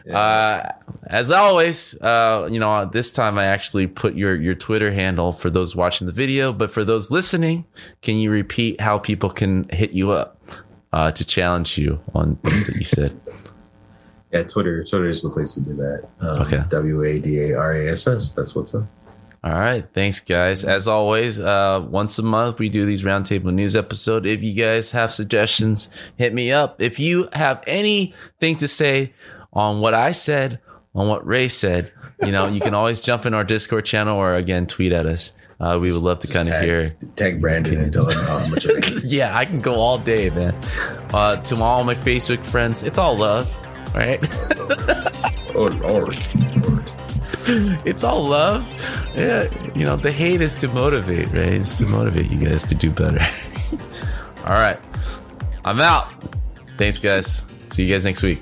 Yeah. Uh, as always, uh, you know, this time I actually put your, your Twitter handle for those watching the video. But for those listening, can you repeat how people can hit you up uh, to challenge you on things that you said? Yeah, Twitter. Twitter is the place to do that. Um, okay. W A D A R A S S. That's what's up. All right. Thanks, guys. As always, uh, once a month, we do these roundtable news episodes. If you guys have suggestions, hit me up. If you have anything to say on what I said, on what Ray said, you know, you can always jump in our Discord channel or, again, tweet at us. Uh, we would love to kind of hear. Tag Brandon and tell him how much I hate. Yeah, I can go all day, man. Uh, to all my Facebook friends, it's all love. Right? Oh, Lord. Lord. It's all love. Yeah. You know, the hate is to motivate, right? It's to motivate you guys to do better. All right. I'm out. Thanks, guys. See you guys next week.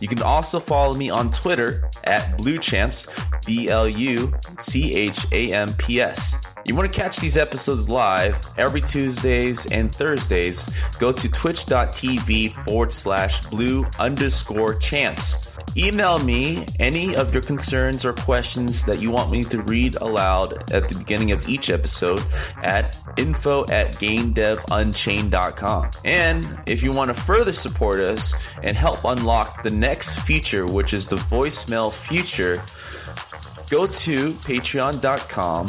You can also follow me on Twitter at BlueChamps, B L U C H A M P S. You want to catch these episodes live every Tuesdays and Thursdays? Go to twitch.tv forward slash blue underscore champs. Email me any of your concerns or questions that you want me to read aloud at the beginning of each episode at info at gamedevunchained.com. And if you want to further support us and help unlock the next feature, which is the voicemail feature, go to patreon.com